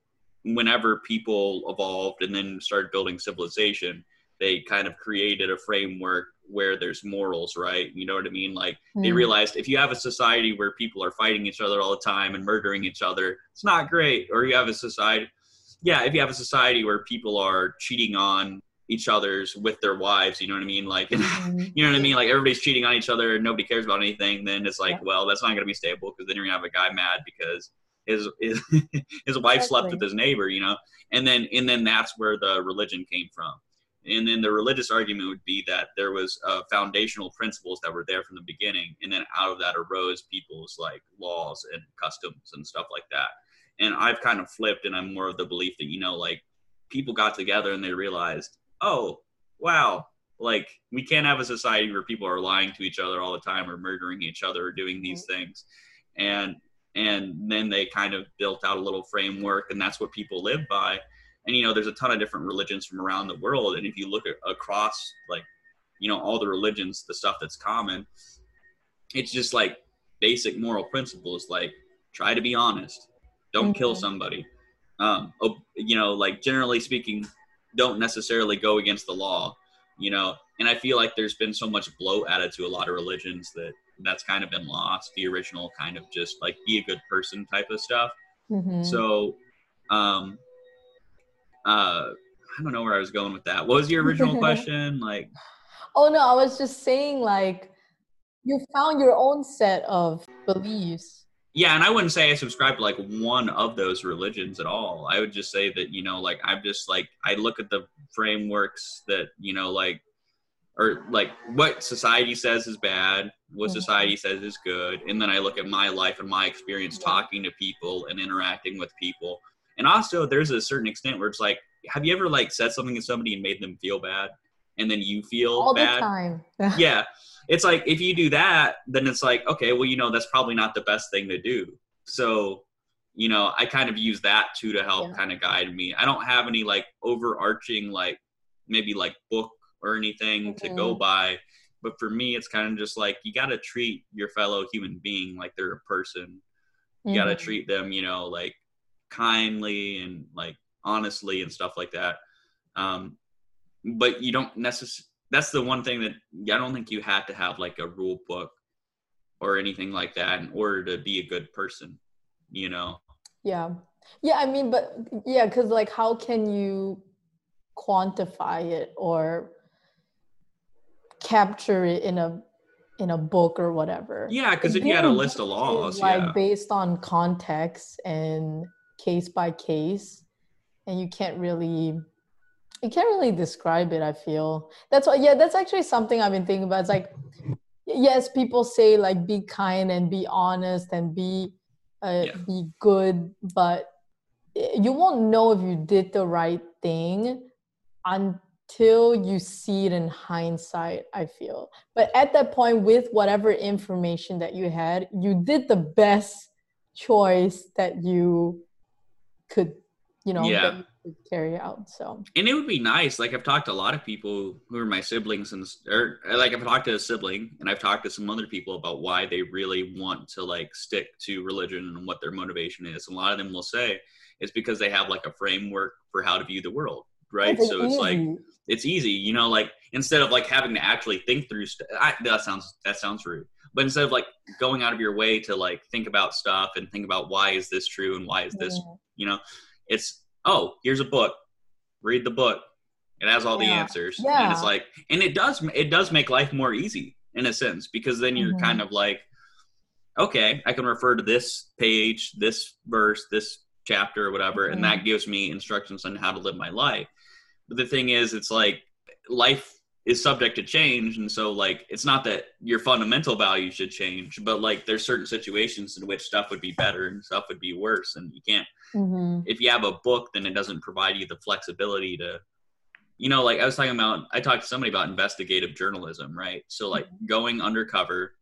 whenever people evolved and then started building civilization, they kind of created a framework where there's morals, right? You know what I mean? Like mm. they realized if you have a society where people are fighting each other all the time and murdering each other, it's not great. Or you have a society, yeah, if you have a society where people are cheating on each other's with their wives, you know what I mean? Like, mm. you know what I mean? Like everybody's cheating on each other and nobody cares about anything. Then it's like, yeah. well, that's not going to be stable because then you're going to have a guy mad because His, his, his wife exactly. slept with his neighbor, you know, and then and then that's where the religion came from. And then the religious argument would be that there was uh, foundational principles that were there from the beginning. And then out of that arose people's like laws and customs and stuff like that. And I've kind of flipped and I'm more of the belief that, you know, like people got together and they realized, oh, wow, like we can't have a society where people are lying to each other all the time or murdering each other or doing these mm-hmm. things. And And then they kind of built out a little framework, and that's what people live by. And, you know, there's a ton of different religions from around the world. And if you look at, across, like, you know, all the religions, the stuff that's common, it's just like basic moral principles, like try to be honest, don't mm-hmm. kill somebody. Um, you know, like generally speaking, don't necessarily go against the law, you know. And I feel like there's been so much blow added to a lot of religions that that's kind of been lost, the original kind of just like be a good person type of stuff. Mm-hmm. So, um, uh, I don't know where I was going with that. What was your original question? Like, oh no, I was just saying like, you found your own set of beliefs. Yeah. And I wouldn't say I subscribe to like one of those religions at all. I would just say that, you know, like I'm just like, I look at the frameworks that, you know, like, or like what society says is bad, what mm-hmm. society says is good. And then I look at my life and my experience yeah. talking to people and interacting with people. And also there's a certain extent where it's like, have you ever like said something to somebody and made them feel bad? And then you feel all bad. All the time. yeah. It's like, if you do that, then it's like, okay, well, you know, that's probably not the best thing to do. So, you know, I kind of use that too to help yeah. kind of guide me. I don't have any like overarching, like maybe like book or anything okay. to go by. But for me, it's kind of just like, you got to treat your fellow human being like they're a person. You mm-hmm. got to treat them, you know, like kindly and like honestly and stuff like that. Um, but you don't necessarily, that's the one thing that I don't think you have to have like a rule book or anything like that in order to be a good person, you know? Yeah. Yeah. I mean, but yeah. Cause like, how can you quantify it or capture it in a in a book or whatever? Yeah, because if you had a list of laws, like yeah. based on context and case by case, and you can't really you can't really describe it. I feel that's what yeah that's actually something I've been thinking about. It's like, yes, people say like be kind and be honest and be uh, yeah. be good, but you won't know if you did the right thing until till you see it in hindsight, I feel. But at that point, with whatever information that you had, you did the best choice that you could, you know, yeah. you could carry out. So, and it would be nice. Like, I've talked to a lot of people who are my siblings, and or like I've talked to a sibling, and I've talked to some other people about why they really want to like stick to religion and what their motivation is. A lot of them will say it's because they have like a framework for how to view the world. Right. It's so easy. It's like, it's easy, you know, like instead of like having to actually think through st- I, that sounds, that sounds rude, but instead of like going out of your way to like think about stuff and think about why is this true and why is this, yeah. you know, it's, oh, here's a book, read the book. It has all yeah. the answers. Yeah. And it's like, and it does, it does make life more easy in a sense, because then you're mm-hmm. kind of like, okay, I can refer to this page, this verse, this chapter or whatever, mm-hmm. and that gives me instructions on how to live my life. But the thing is, it's like life is subject to change, and so like it's not that your fundamental values should change, but like there's certain situations in which stuff would be better and stuff would be worse, and you can't mm-hmm. if you have a book, then it doesn't provide you the flexibility to, you know, like I was talking about, I talked to somebody about investigative journalism, right? So like mm-hmm. going undercover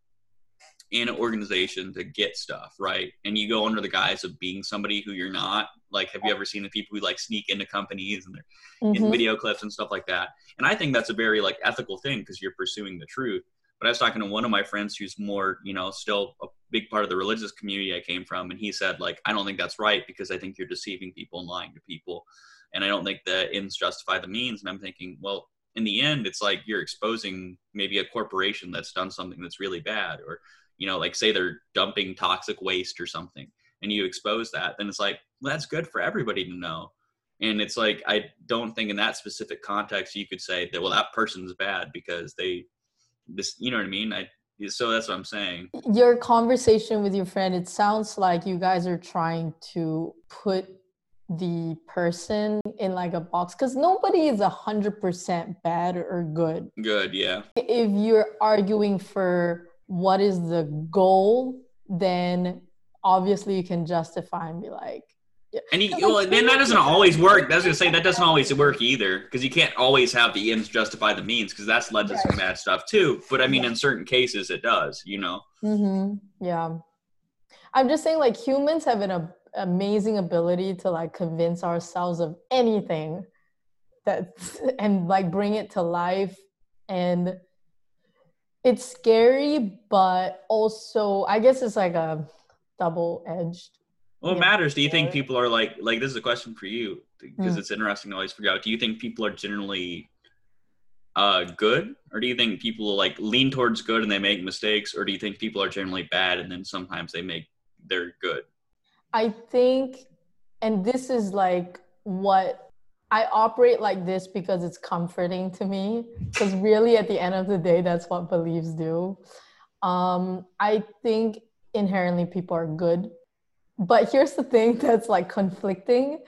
in an organization to get stuff, right? And you go under the guise of being somebody who you're not. Like, have you ever seen the people who like sneak into companies and they're mm-hmm. in video clips and stuff like that? And I think that's a very like ethical thing, because you're pursuing the truth. But I was talking to one of my friends who's more, you know, still a big part of the religious community I came from, and he said like, I don't think that's right, because I think you're deceiving people and lying to people, and I don't think the ends justify the means. And I'm thinking, well, in the end, it's like you're exposing maybe a corporation that's done something that's really bad, or you know, like say they're dumping toxic waste or something, and you expose that, then it's like, well, that's good for everybody to know. And it's like, I don't think in that specific context, you could say that, well, that person's bad because they, this, you know what I mean? I, so that's what I'm saying. Your conversation with your friend, it sounds like you guys are trying to put the person in like a box, because nobody is a hundred percent bad or good. Good. Yeah. If you're arguing for what is the goal, then obviously you can justify and be like, yeah. And you, well, then that doesn't always work. That's gonna say that doesn't always work either, because you can't always have the ends justify the means, because that's led to right. some bad stuff too. But I mean, yeah. in certain cases, it does, you know. Mm-hmm. Yeah, I'm just saying, like humans have an a- amazing ability to like convince ourselves of anything, that and like bring it to life. And it's scary, but also I guess it's like a double-edged. Well, it matters. Know. Do you think people are like, like this is a question for you, because mm. it's interesting to always figure out, do you think people are generally uh, good? Or do you think people like lean towards good and they make mistakes? Or do you think people are generally bad and then sometimes they make, they're good? I think, and this is like what, I operate like this because it's comforting to me, because really at the end of the day, that's what beliefs do. Um, I think inherently people are good, but here's the thing that's like conflicting,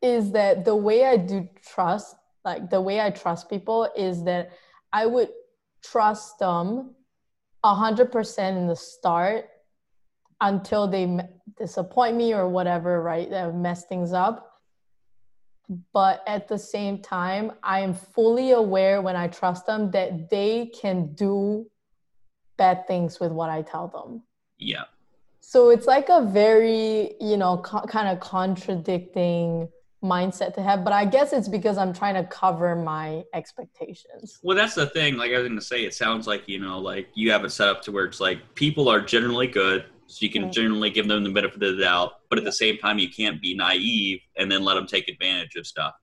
is that the way I do trust, like the way I trust people is that I would trust them one hundred percent in the start until they disappoint me or whatever, right? That mess things up. But at the same time, I am fully aware when I trust them that they can do bad things with what I tell them. Yeah. So it's like a very, you know, co- kind of contradicting mindset to have. But I guess it's because I'm trying to cover my expectations. Well, that's the thing. Like I was going to say, it sounds like, you know, like you have it set up to where it's like people are generally good. So you can right. generally give them the benefit of the doubt, but at the same time, you can't be naive and then let them take advantage of stuff.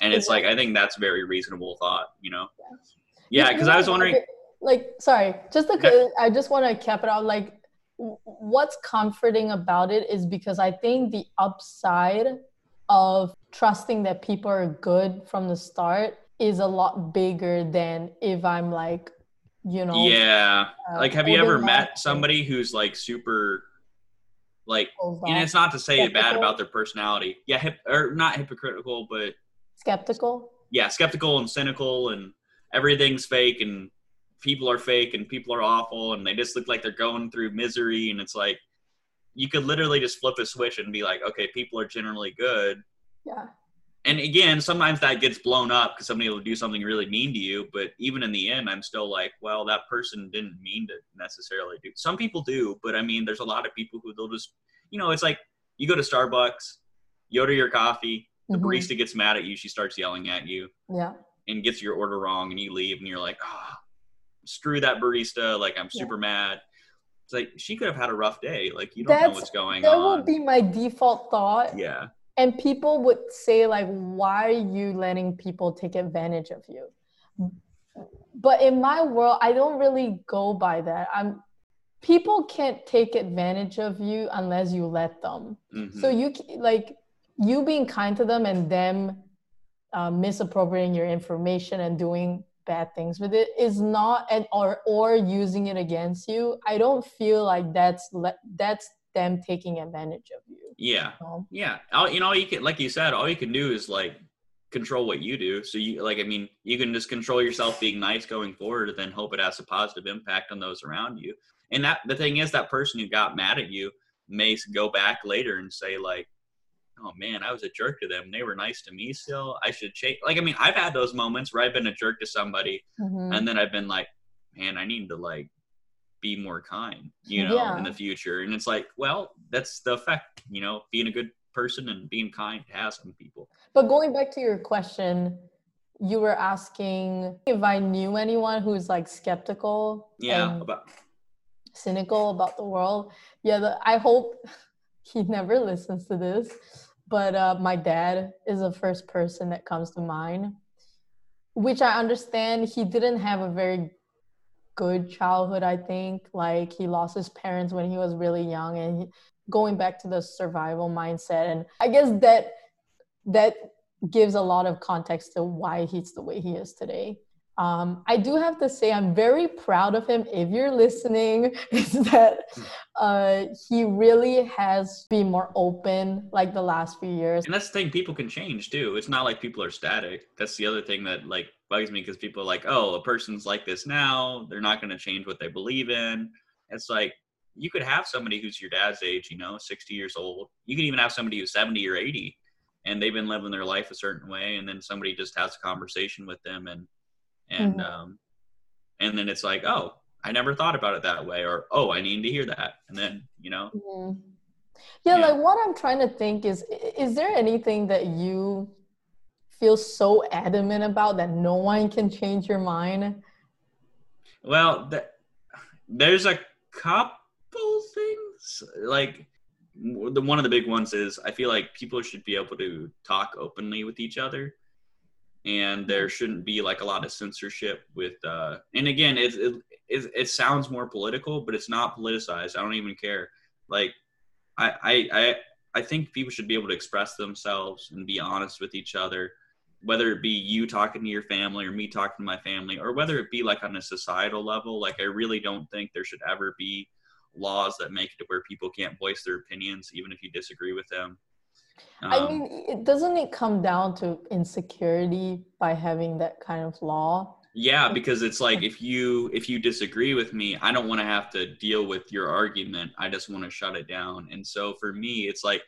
And it's exactly. like, I think that's a very reasonable thought, you know? Yeah, because yeah, I was wondering... Like, like sorry, just because okay. I just want to cap it out. Like, what's comforting about it is because I think the upside of trusting that people are good from the start is a lot bigger than if I'm like, you know, yeah uh, like have you ever met somebody who's like super like, and it's not to say skeptical. Bad about their personality, yeah hip, or not hypocritical, but skeptical yeah skeptical and cynical, and everything's fake and people are fake and people are awful and they just look like they're going through misery. And it's like you could literally just flip a switch and be like, okay, people are generally good, yeah And again, sometimes that gets blown up because somebody will do something really mean to you. But even in the end, I'm still like, well, that person didn't mean to necessarily do. Some people do, but I mean, there's a lot of people who they'll just, you know, it's like you go to Starbucks, you order your coffee, the mm-hmm. barista gets mad at you, she starts yelling at you, yeah, and gets your order wrong, and you leave, and you're like, ah, oh, screw that barista, like I'm super yeah. mad. It's like she could have had a rough day, like you don't That's, know what's going that on. That would be my default thought. Yeah. And people would say, like, why are you letting people take advantage of you? But in my world, I don't really go by that. I'm, people can't take advantage of you unless you let them. Mm-hmm. So you, like, you being kind to them and them uh, misappropriating your information and doing bad things with it is not, and or or using it against you. I don't feel like that's le- that's them taking advantage of you. Yeah, yeah. All, you know, you can, like you said, all you can do is like control what you do. So you, like, I mean, you can just control yourself being nice going forward, and then hope it has a positive impact on those around you. And that the thing is, that person who got mad at you may go back later and say like, "Oh man, I was a jerk to them. They were nice to me still. I should change." Like, I mean, I've had those moments where I've been a jerk to somebody, mm-hmm. and then I've been like, "Man, I need to like." be more kind, you know, yeah. in the future. And it's like, well, that's the effect, you know, being a good person and being kind has on people. But going back to your question, you were asking if I knew anyone who's like skeptical yeah, about cynical about the world. Yeah, the, I hope he never listens to this, but uh, my dad is the first person that comes to mind, which I understand he didn't have a very good childhood. I think like he lost his parents when he was really young, and he, going back to the survival mindset, and I guess that that gives a lot of context to why he's the way he is today. um I do have to say I'm very proud of him, if you're listening, is that uh he really has been more open like the last few years. And that's the thing, people can change too. It's not like people are static. That's the other thing that like bugs me, because people are like, oh, a person's like this now, they're not going to change what they believe in. It's like, you could have somebody who's your dad's age, you know, sixty years old. You could even have somebody who's seventy or eighty, and they've been living their life a certain way, and then somebody just has a conversation with them, and and mm-hmm. um and then it's like, oh, I never thought about it that way, or oh, I need to hear that. And then, you know, mm-hmm. yeah, yeah like what I'm trying to think is is there anything that you feel so adamant about that no one can change your mind? Well, th- there's a couple things. Like, the one of the big ones is I feel like people should be able to talk openly with each other, and there shouldn't be like a lot of censorship with uh and again, it it it, it sounds more political, but it's not politicized. I don't even care. Like, I I I I think people should be able to express themselves and be honest with each other, whether it be you talking to your family or me talking to my family, or whether it be like on a societal level. Like, I really don't think there should ever be laws that make it to where people can't voice their opinions, even if you disagree with them. Um, I mean, it doesn't it come down to insecurity by having that kind of law? Yeah, because it's like, if you if you disagree with me, I don't want to have to deal with your argument. I just want to shut it down. And so for me, it's like,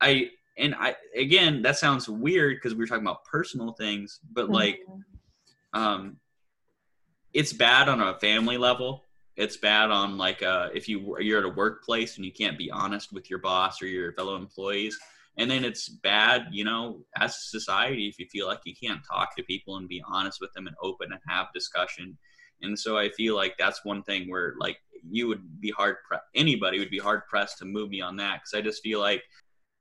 I, and I, again, that sounds weird because we were talking about personal things, but like, um, it's bad on a family level. It's bad on like, uh, if you, you're at a workplace and you can't be honest with your boss or your fellow employees. And then it's bad, you know, as a society, if you feel like you can't talk to people and be honest with them and open and have discussion. And so I feel like that's one thing where, like, you would be hard pre- anybody would be hard pressed to move me on that, because I just feel like,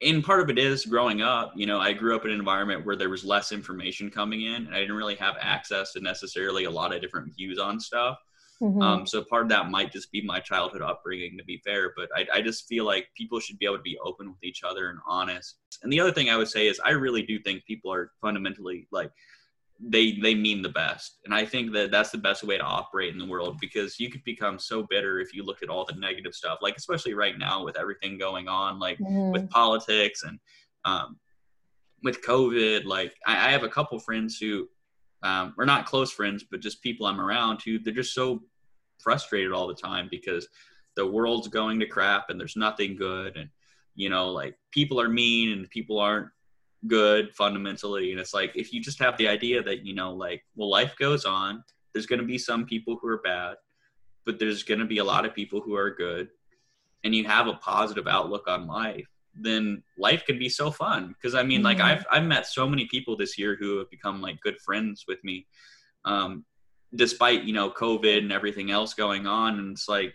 and part of it is growing up, you know, I grew up in an environment where there was less information coming in, and I didn't really have access to necessarily a lot of different views on stuff. Mm-hmm. Um, so part of that might just be my childhood upbringing, to be fair, but I, I just feel like people should be able to be open with each other and honest. And the other thing I would say is I really do think people are fundamentally like, they, they mean the best. And I think that that's the best way to operate in the world, because you could become so bitter if you look at all the negative stuff, like, especially right now with everything going on, like mm-hmm. with politics and, um, with COVID. Like, I, I have a couple friends who, um, or not close friends, but just people I'm around who they're just so frustrated all the time because the world's going to crap and there's nothing good, and you know, like, people are mean and people aren't good fundamentally. And it's like, if you just have the idea that, you know, like, well, life goes on, there's going to be some people who are bad, but there's going to be a lot of people who are good, and you have a positive outlook on life, then life can be so fun. Cause I mean, mm-hmm. like I've, I've met so many people this year who have become like good friends with me. Um, despite, you know, COVID and everything else going on. And it's like,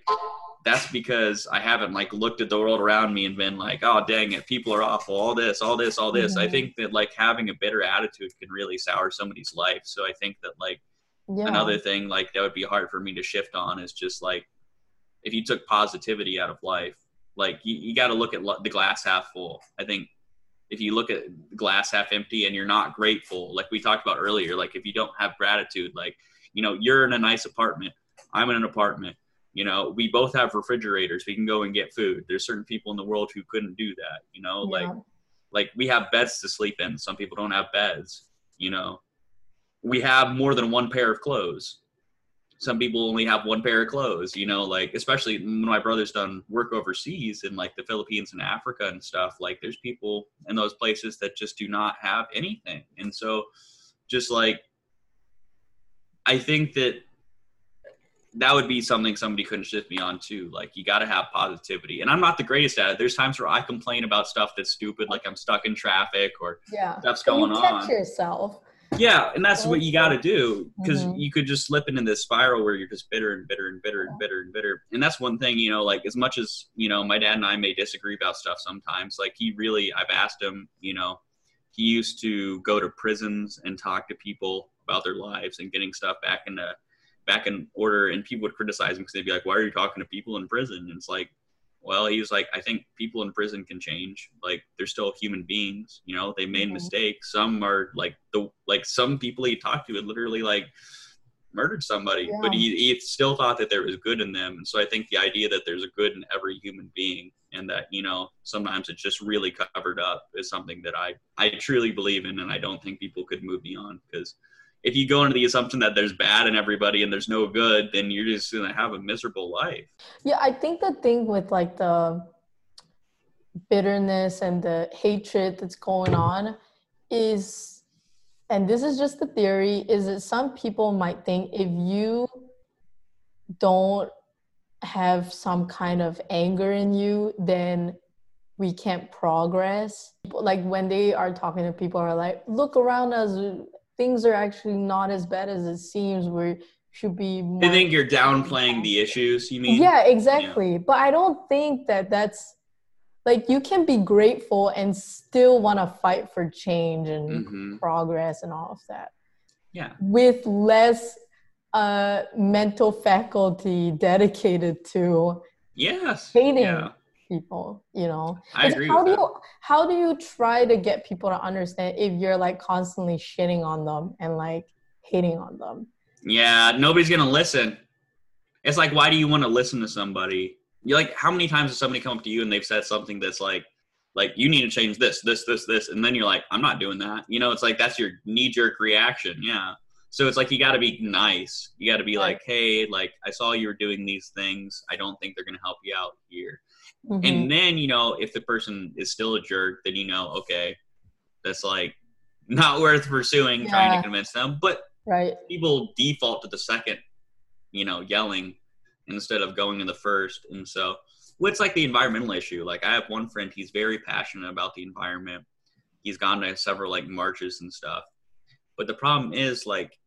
that's because I haven't like looked at the world around me and been like, oh, dang it, people are awful. All this, all this, all this. Mm-hmm. I think that like having a bitter attitude can really sour somebody's life. So I think that like yeah. another thing like that would be hard for me to shift on is just like, if you took positivity out of life, like you, you got to look at lo- the glass half full. I think if you look at the glass half empty and you're not grateful, like we talked about earlier, like if you don't have gratitude, like, you know, you're in a nice apartment, I'm in an apartment, you know, we both have refrigerators, we can go and get food. There's certain people in the world who couldn't do that, you know, yeah. like, like we have beds to sleep in. Some people don't have beds, you know, we have more than one pair of clothes. Some people only have one pair of clothes, you know, like, especially when my brother's done work overseas in like the Philippines and Africa and stuff, like there's people in those places that just do not have anything. And so just like, I think that that would be something somebody couldn't shift me on too. Like you got to have positivity, and I'm not the greatest at it. There's times where I complain about stuff that's stupid. Like I'm stuck in traffic or yeah. stuff's going you on. Yourself. Yeah. And that's what you got to do, because mm-hmm. you could just slip into this spiral where you're just bitter and bitter and bitter and bitter and bitter. And that's one thing, you know, like as much as, you know, my dad and I may disagree about stuff sometimes, like he really, I've asked him, you know, he used to go to prisons and talk to people about their lives and getting stuff back in the, back in order. And people would criticize him because they'd be like, why are you talking to people in prison? And it's like, well, he was like, I think people in prison can change. Like they're still human beings, you know, they made mm-hmm. mistakes. Some are like the, like some people he talked to had literally like murdered somebody, yeah. but he, he still thought that there was good in them. And so I think the idea that there's a good in every human being, and that, you know, sometimes it's just really covered up, is something that I, I truly believe in. And I don't think people could move me on, because if you go into the assumption that there's bad in everybody and there's no good, then you're just going to have a miserable life. Yeah, I think the thing with like the bitterness and the hatred that's going on is, and this is just the theory, is that some people might think if you don't have some kind of anger in you, then we can't progress. Like when they are talking to people who are like, look around us, things are actually not as bad as it seems. We should be more. They think you're downplaying the issues, you mean? Yeah, exactly. Yeah. But I don't think that that's, like, you can be grateful and still want to fight for change and mm-hmm. progress and all of that. Yeah. With less uh, mental faculty dedicated to yes. hating yeah. people, you know. I agree how with do that. You how do you try to get people to understand if you're like constantly shitting on them and like hating on them? Yeah, nobody's gonna listen. It's like, why do you want to listen to somebody? You like, how many times has somebody come up to you and they've said something that's like like you need to change this this this this, and then you're like, I'm not doing that, you know? It's like, that's your knee-jerk reaction. Yeah. So it's like, you got to be nice. You got to be right. like, hey, like, I saw you were doing these things. I don't think they're going to help you out here. Mm-hmm. And then, you know, if the person is still a jerk, then, you know, okay, that's like not worth pursuing yeah. trying to convince them. But right. people default to the second, you know, yelling instead of going to the first. And so well, it's like the environmental issue. Like I have one friend, he's very passionate about the environment. He's gone to several like marches and stuff. But the problem is, like,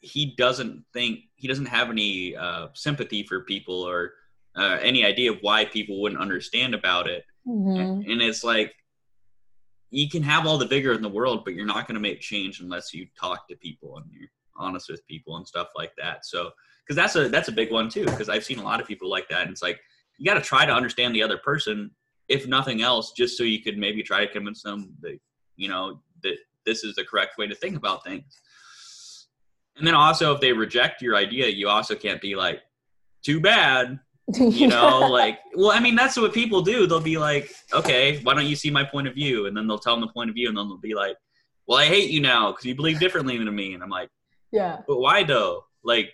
he doesn't think, he doesn't have any uh, sympathy for people or uh, any idea of why people wouldn't understand about it. Mm-hmm. And, and it's like, you can have all the vigor in the world, but you're not going to make change unless you talk to people and you're honest with people and stuff like that. So, because that's a, that's a big one too, because I've seen a lot of people like that. And it's like, you got to try to understand the other person, if nothing else, just so you could maybe try to convince them that, you know, that this is the correct way to think about things. And then also, if they reject your idea, you also can't be like, too bad, you know, like, well, I mean, that's what people do. They'll be like, okay, why don't you see my point of view? And then they'll tell them the point of view, and then they'll be like, well, I hate you now because you believe differently than me. And I'm like, yeah, but why though? Like,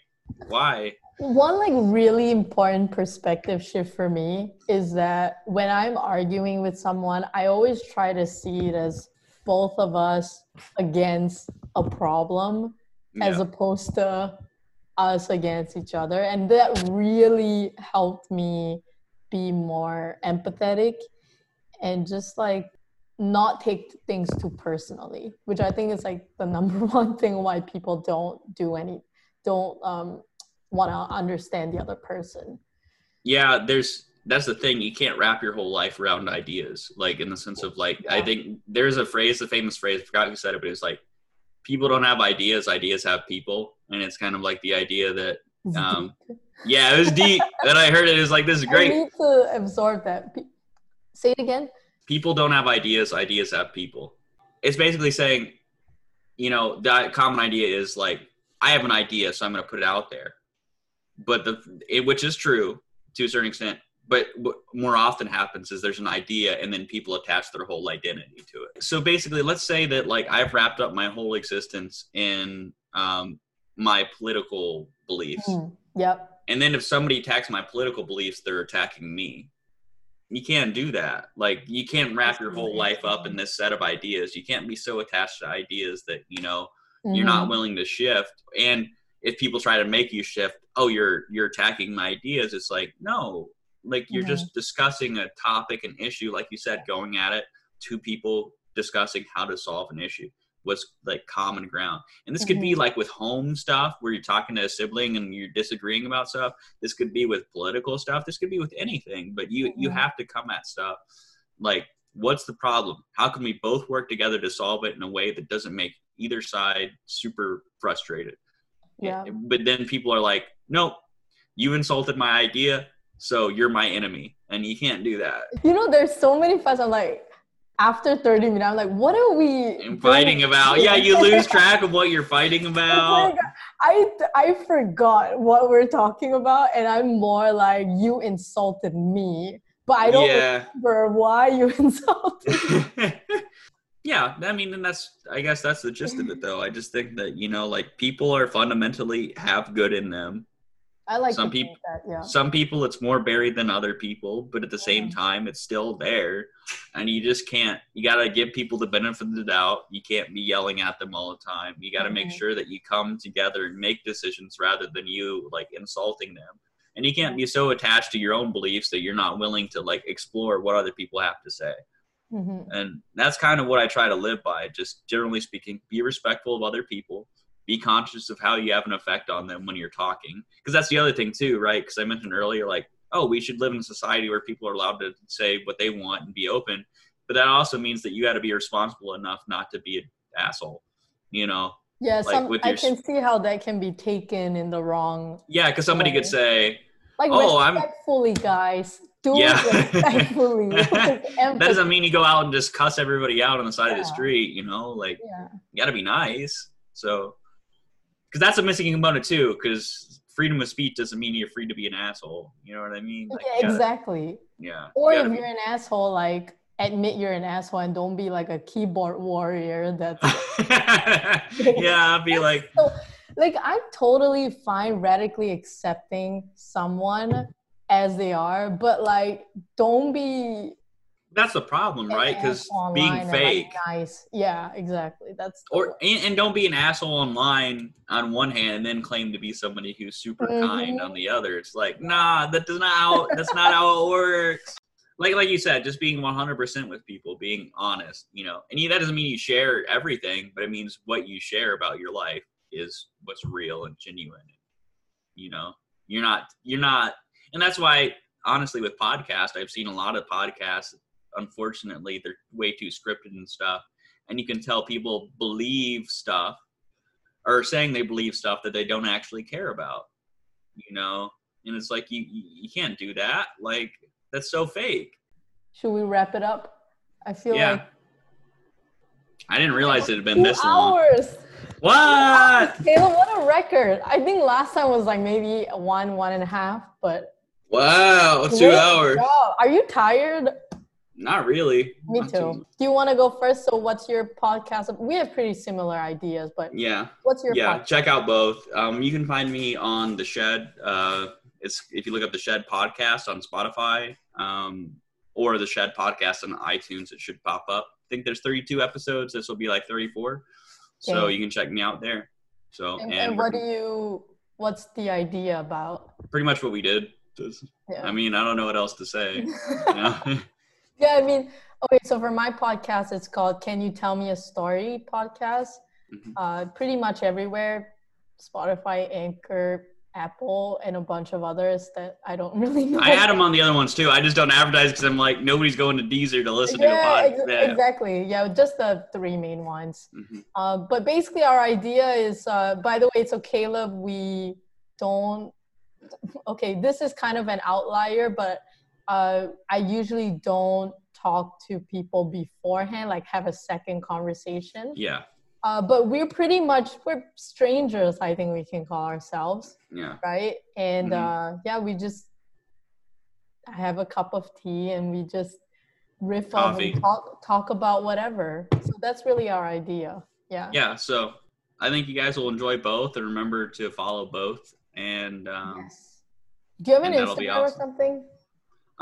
why? One like really important perspective shift for me is that when I'm arguing with someone, I always try to see it as both of us against a problem yeah. as opposed to us against each other. And that really helped me be more empathetic and just like not take things too personally, which I think is like the number one thing why people don't do any, don't um, want to understand the other person. Yeah, there's, that's the thing. You can't wrap your whole life around ideas. Like in the sense of like, yeah. I think there's a phrase, the famous phrase, I forgot who said it, but it's like, people don't have ideas, ideas have people. And it's kind of like the idea that, um, yeah, it was deep. Then I heard it, it was like, this is great. I need to absorb that. Say it again. People don't have ideas, ideas have people. It's basically saying, you know, that common idea is like, I have an idea, so I'm going to put it out there. But the, it, which is true to a certain extent, but what more often happens is there's an idea and then people attach their whole identity to it. So basically, let's say that like I've wrapped up my whole existence in um, my political beliefs. Mm, yep. And then if somebody attacks my political beliefs, they're attacking me. You can't do that. Like you can't wrap your whole life up in this set of ideas. You can't be so attached to ideas that, you know, mm-hmm. you're not willing to shift. And if people try to make you shift, oh, you're, you're attacking my ideas. It's like, no, like you're mm-hmm. just discussing a topic, an issue, like you said, going at it, two people discussing how to solve an issue. What's like common ground. And this mm-hmm. could be like with home stuff where you're talking to a sibling and you're disagreeing about stuff. This could be with political stuff. This could be with anything, but you, mm-hmm. you have to come at stuff like, what's the problem? How can we both work together to solve it in a way that doesn't make either side super frustrated? Yeah. But then people are like, nope, you insulted my idea, so you're my enemy. And you can't do that. You know, there's so many fights. I'm like, after thirty minutes, I'm like, what are we and fighting doing? About? Yeah, you lose track of what you're fighting about. Like, I, I forgot what we're talking about, and I'm more like, you insulted me, but I don't yeah. remember why you insulted me. Yeah, I mean, and that's, I guess that's the gist of it, though. I just think that, you know, like, people are fundamentally have good in them. I like some people, that, yeah. Some people it's more buried than other people, but at the same yeah. time, it's still there. And you just can't, you got to give people the benefit of the doubt. You can't be yelling at them all the time. You got to mm-hmm. make sure that you come together and make decisions rather than you like insulting them. And you can't be so attached to your own beliefs that you're not willing to like explore what other people have to say. Mm-hmm. And that's kind of what I try to live by. Just generally speaking, be respectful of other people. Be conscious of how you have an effect on them when you're talking. Because that's the other thing too, right? Because I mentioned earlier, like, oh, we should live in a society where people are allowed to say what they want and be open. But that also means that you got to be responsible enough not to be an asshole, you know? Yeah, like some, I can sp- see how that can be taken in the wrong Yeah, because somebody way. Could say, like, oh, I'm... Like, respectfully, guys. Do yeah. respectfully. That doesn't mean you go out and just cuss everybody out on the side yeah. of the street, you know? Like, yeah. you got to be nice, so... Because that's a missing component too, because freedom of speech doesn't mean you're free to be an asshole. You know what I mean? Like, yeah, gotta, exactly. Yeah. Or you if be, you're an asshole, like, admit you're an asshole and don't be like a keyboard warrior. That's yeah, I'd be like... So, like, I'm totally fine radically accepting someone as they are, but like, don't be... That's the problem, right? Because being fake. Like, nice. Yeah, exactly. That's or and, and don't be an asshole online on one hand and then claim to be somebody who's super mm-hmm. kind on the other. It's like, nah, that does not how, that's not how it works. Like like you said, just being one hundred percent with people, being honest, you know. And that doesn't mean you share everything, but it means what you share about your life is what's real and genuine. You know, you're not you're not and that's why honestly with podcasts, I've seen a lot of podcasts. Unfortunately, they're way too scripted and stuff, and you can tell people believe stuff or saying they believe stuff that they don't actually care about, you know. And it's like you you can't do that. Like, that's so fake. Should we wrap it up? I feel yeah. like I didn't realize it had been this hours. long. What? Caleb, what a record! I think last time was like maybe one, one and a half, but wow, it's two hours. Job. Are you tired? Not really. Me Not too. too. Do you want to go first? So what's your podcast? We have pretty similar ideas, but yeah. What's your Yeah, podcast? Check out both. Um, you can find me on The Shed. Uh, it's if you look up The Shed Podcast on Spotify, um, or The Shed Podcast on iTunes. It should pop up. I think there's thirty-two episodes. This will be like thirty-four. Okay. So you can check me out there. So and, and what do you what's the idea about? Pretty much what we did. Just, yeah. I mean, I don't know what else to say. You know? Yeah, I mean, okay, so for my podcast, it's called Can You Tell Me a Story Podcast? Mm-hmm. Uh, pretty much everywhere, Spotify, Anchor, Apple, and a bunch of others that I don't really know. I had them on the other ones too. I just don't advertise because I'm like, nobody's going to Deezer to listen yeah, to a podcast. Ex- yeah, exactly. Yeah, just the three main ones. Mm-hmm. Uh, but basically our idea is, uh, by the way, so Caleb, we don't, okay, this is kind of an outlier, but Uh, I usually don't talk to people beforehand, like have a second conversation. Yeah. Uh, but we're pretty much, we're strangers, I think we can call ourselves. Yeah. Right? And mm-hmm. uh, yeah, we just have a cup of tea and we just riff off and talk, talk about whatever. So that's really our idea. Yeah. Yeah. So I think you guys will enjoy both, and remember to follow both. And um, yes. Do you have an Instagram awesome. or something?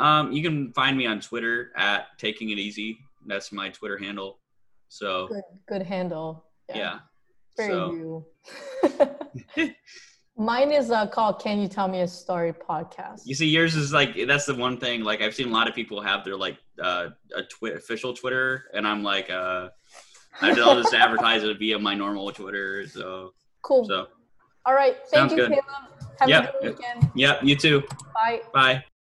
Um, you can find me on Twitter at Taking It Easy. That's my Twitter handle. So good, good handle. Yeah. yeah. Very so. you. Mine is uh, called Can You Tell Me a Story Podcast. You see, yours is like, that's the one thing, like I've seen a lot of people have their like uh, a twi- official Twitter, and I'm like, uh, I'll just advertise it via my normal Twitter. So cool. So. All right. Thank Sounds you, good. Caleb. Have yep. a good weekend. Yep. You too. Bye. Bye.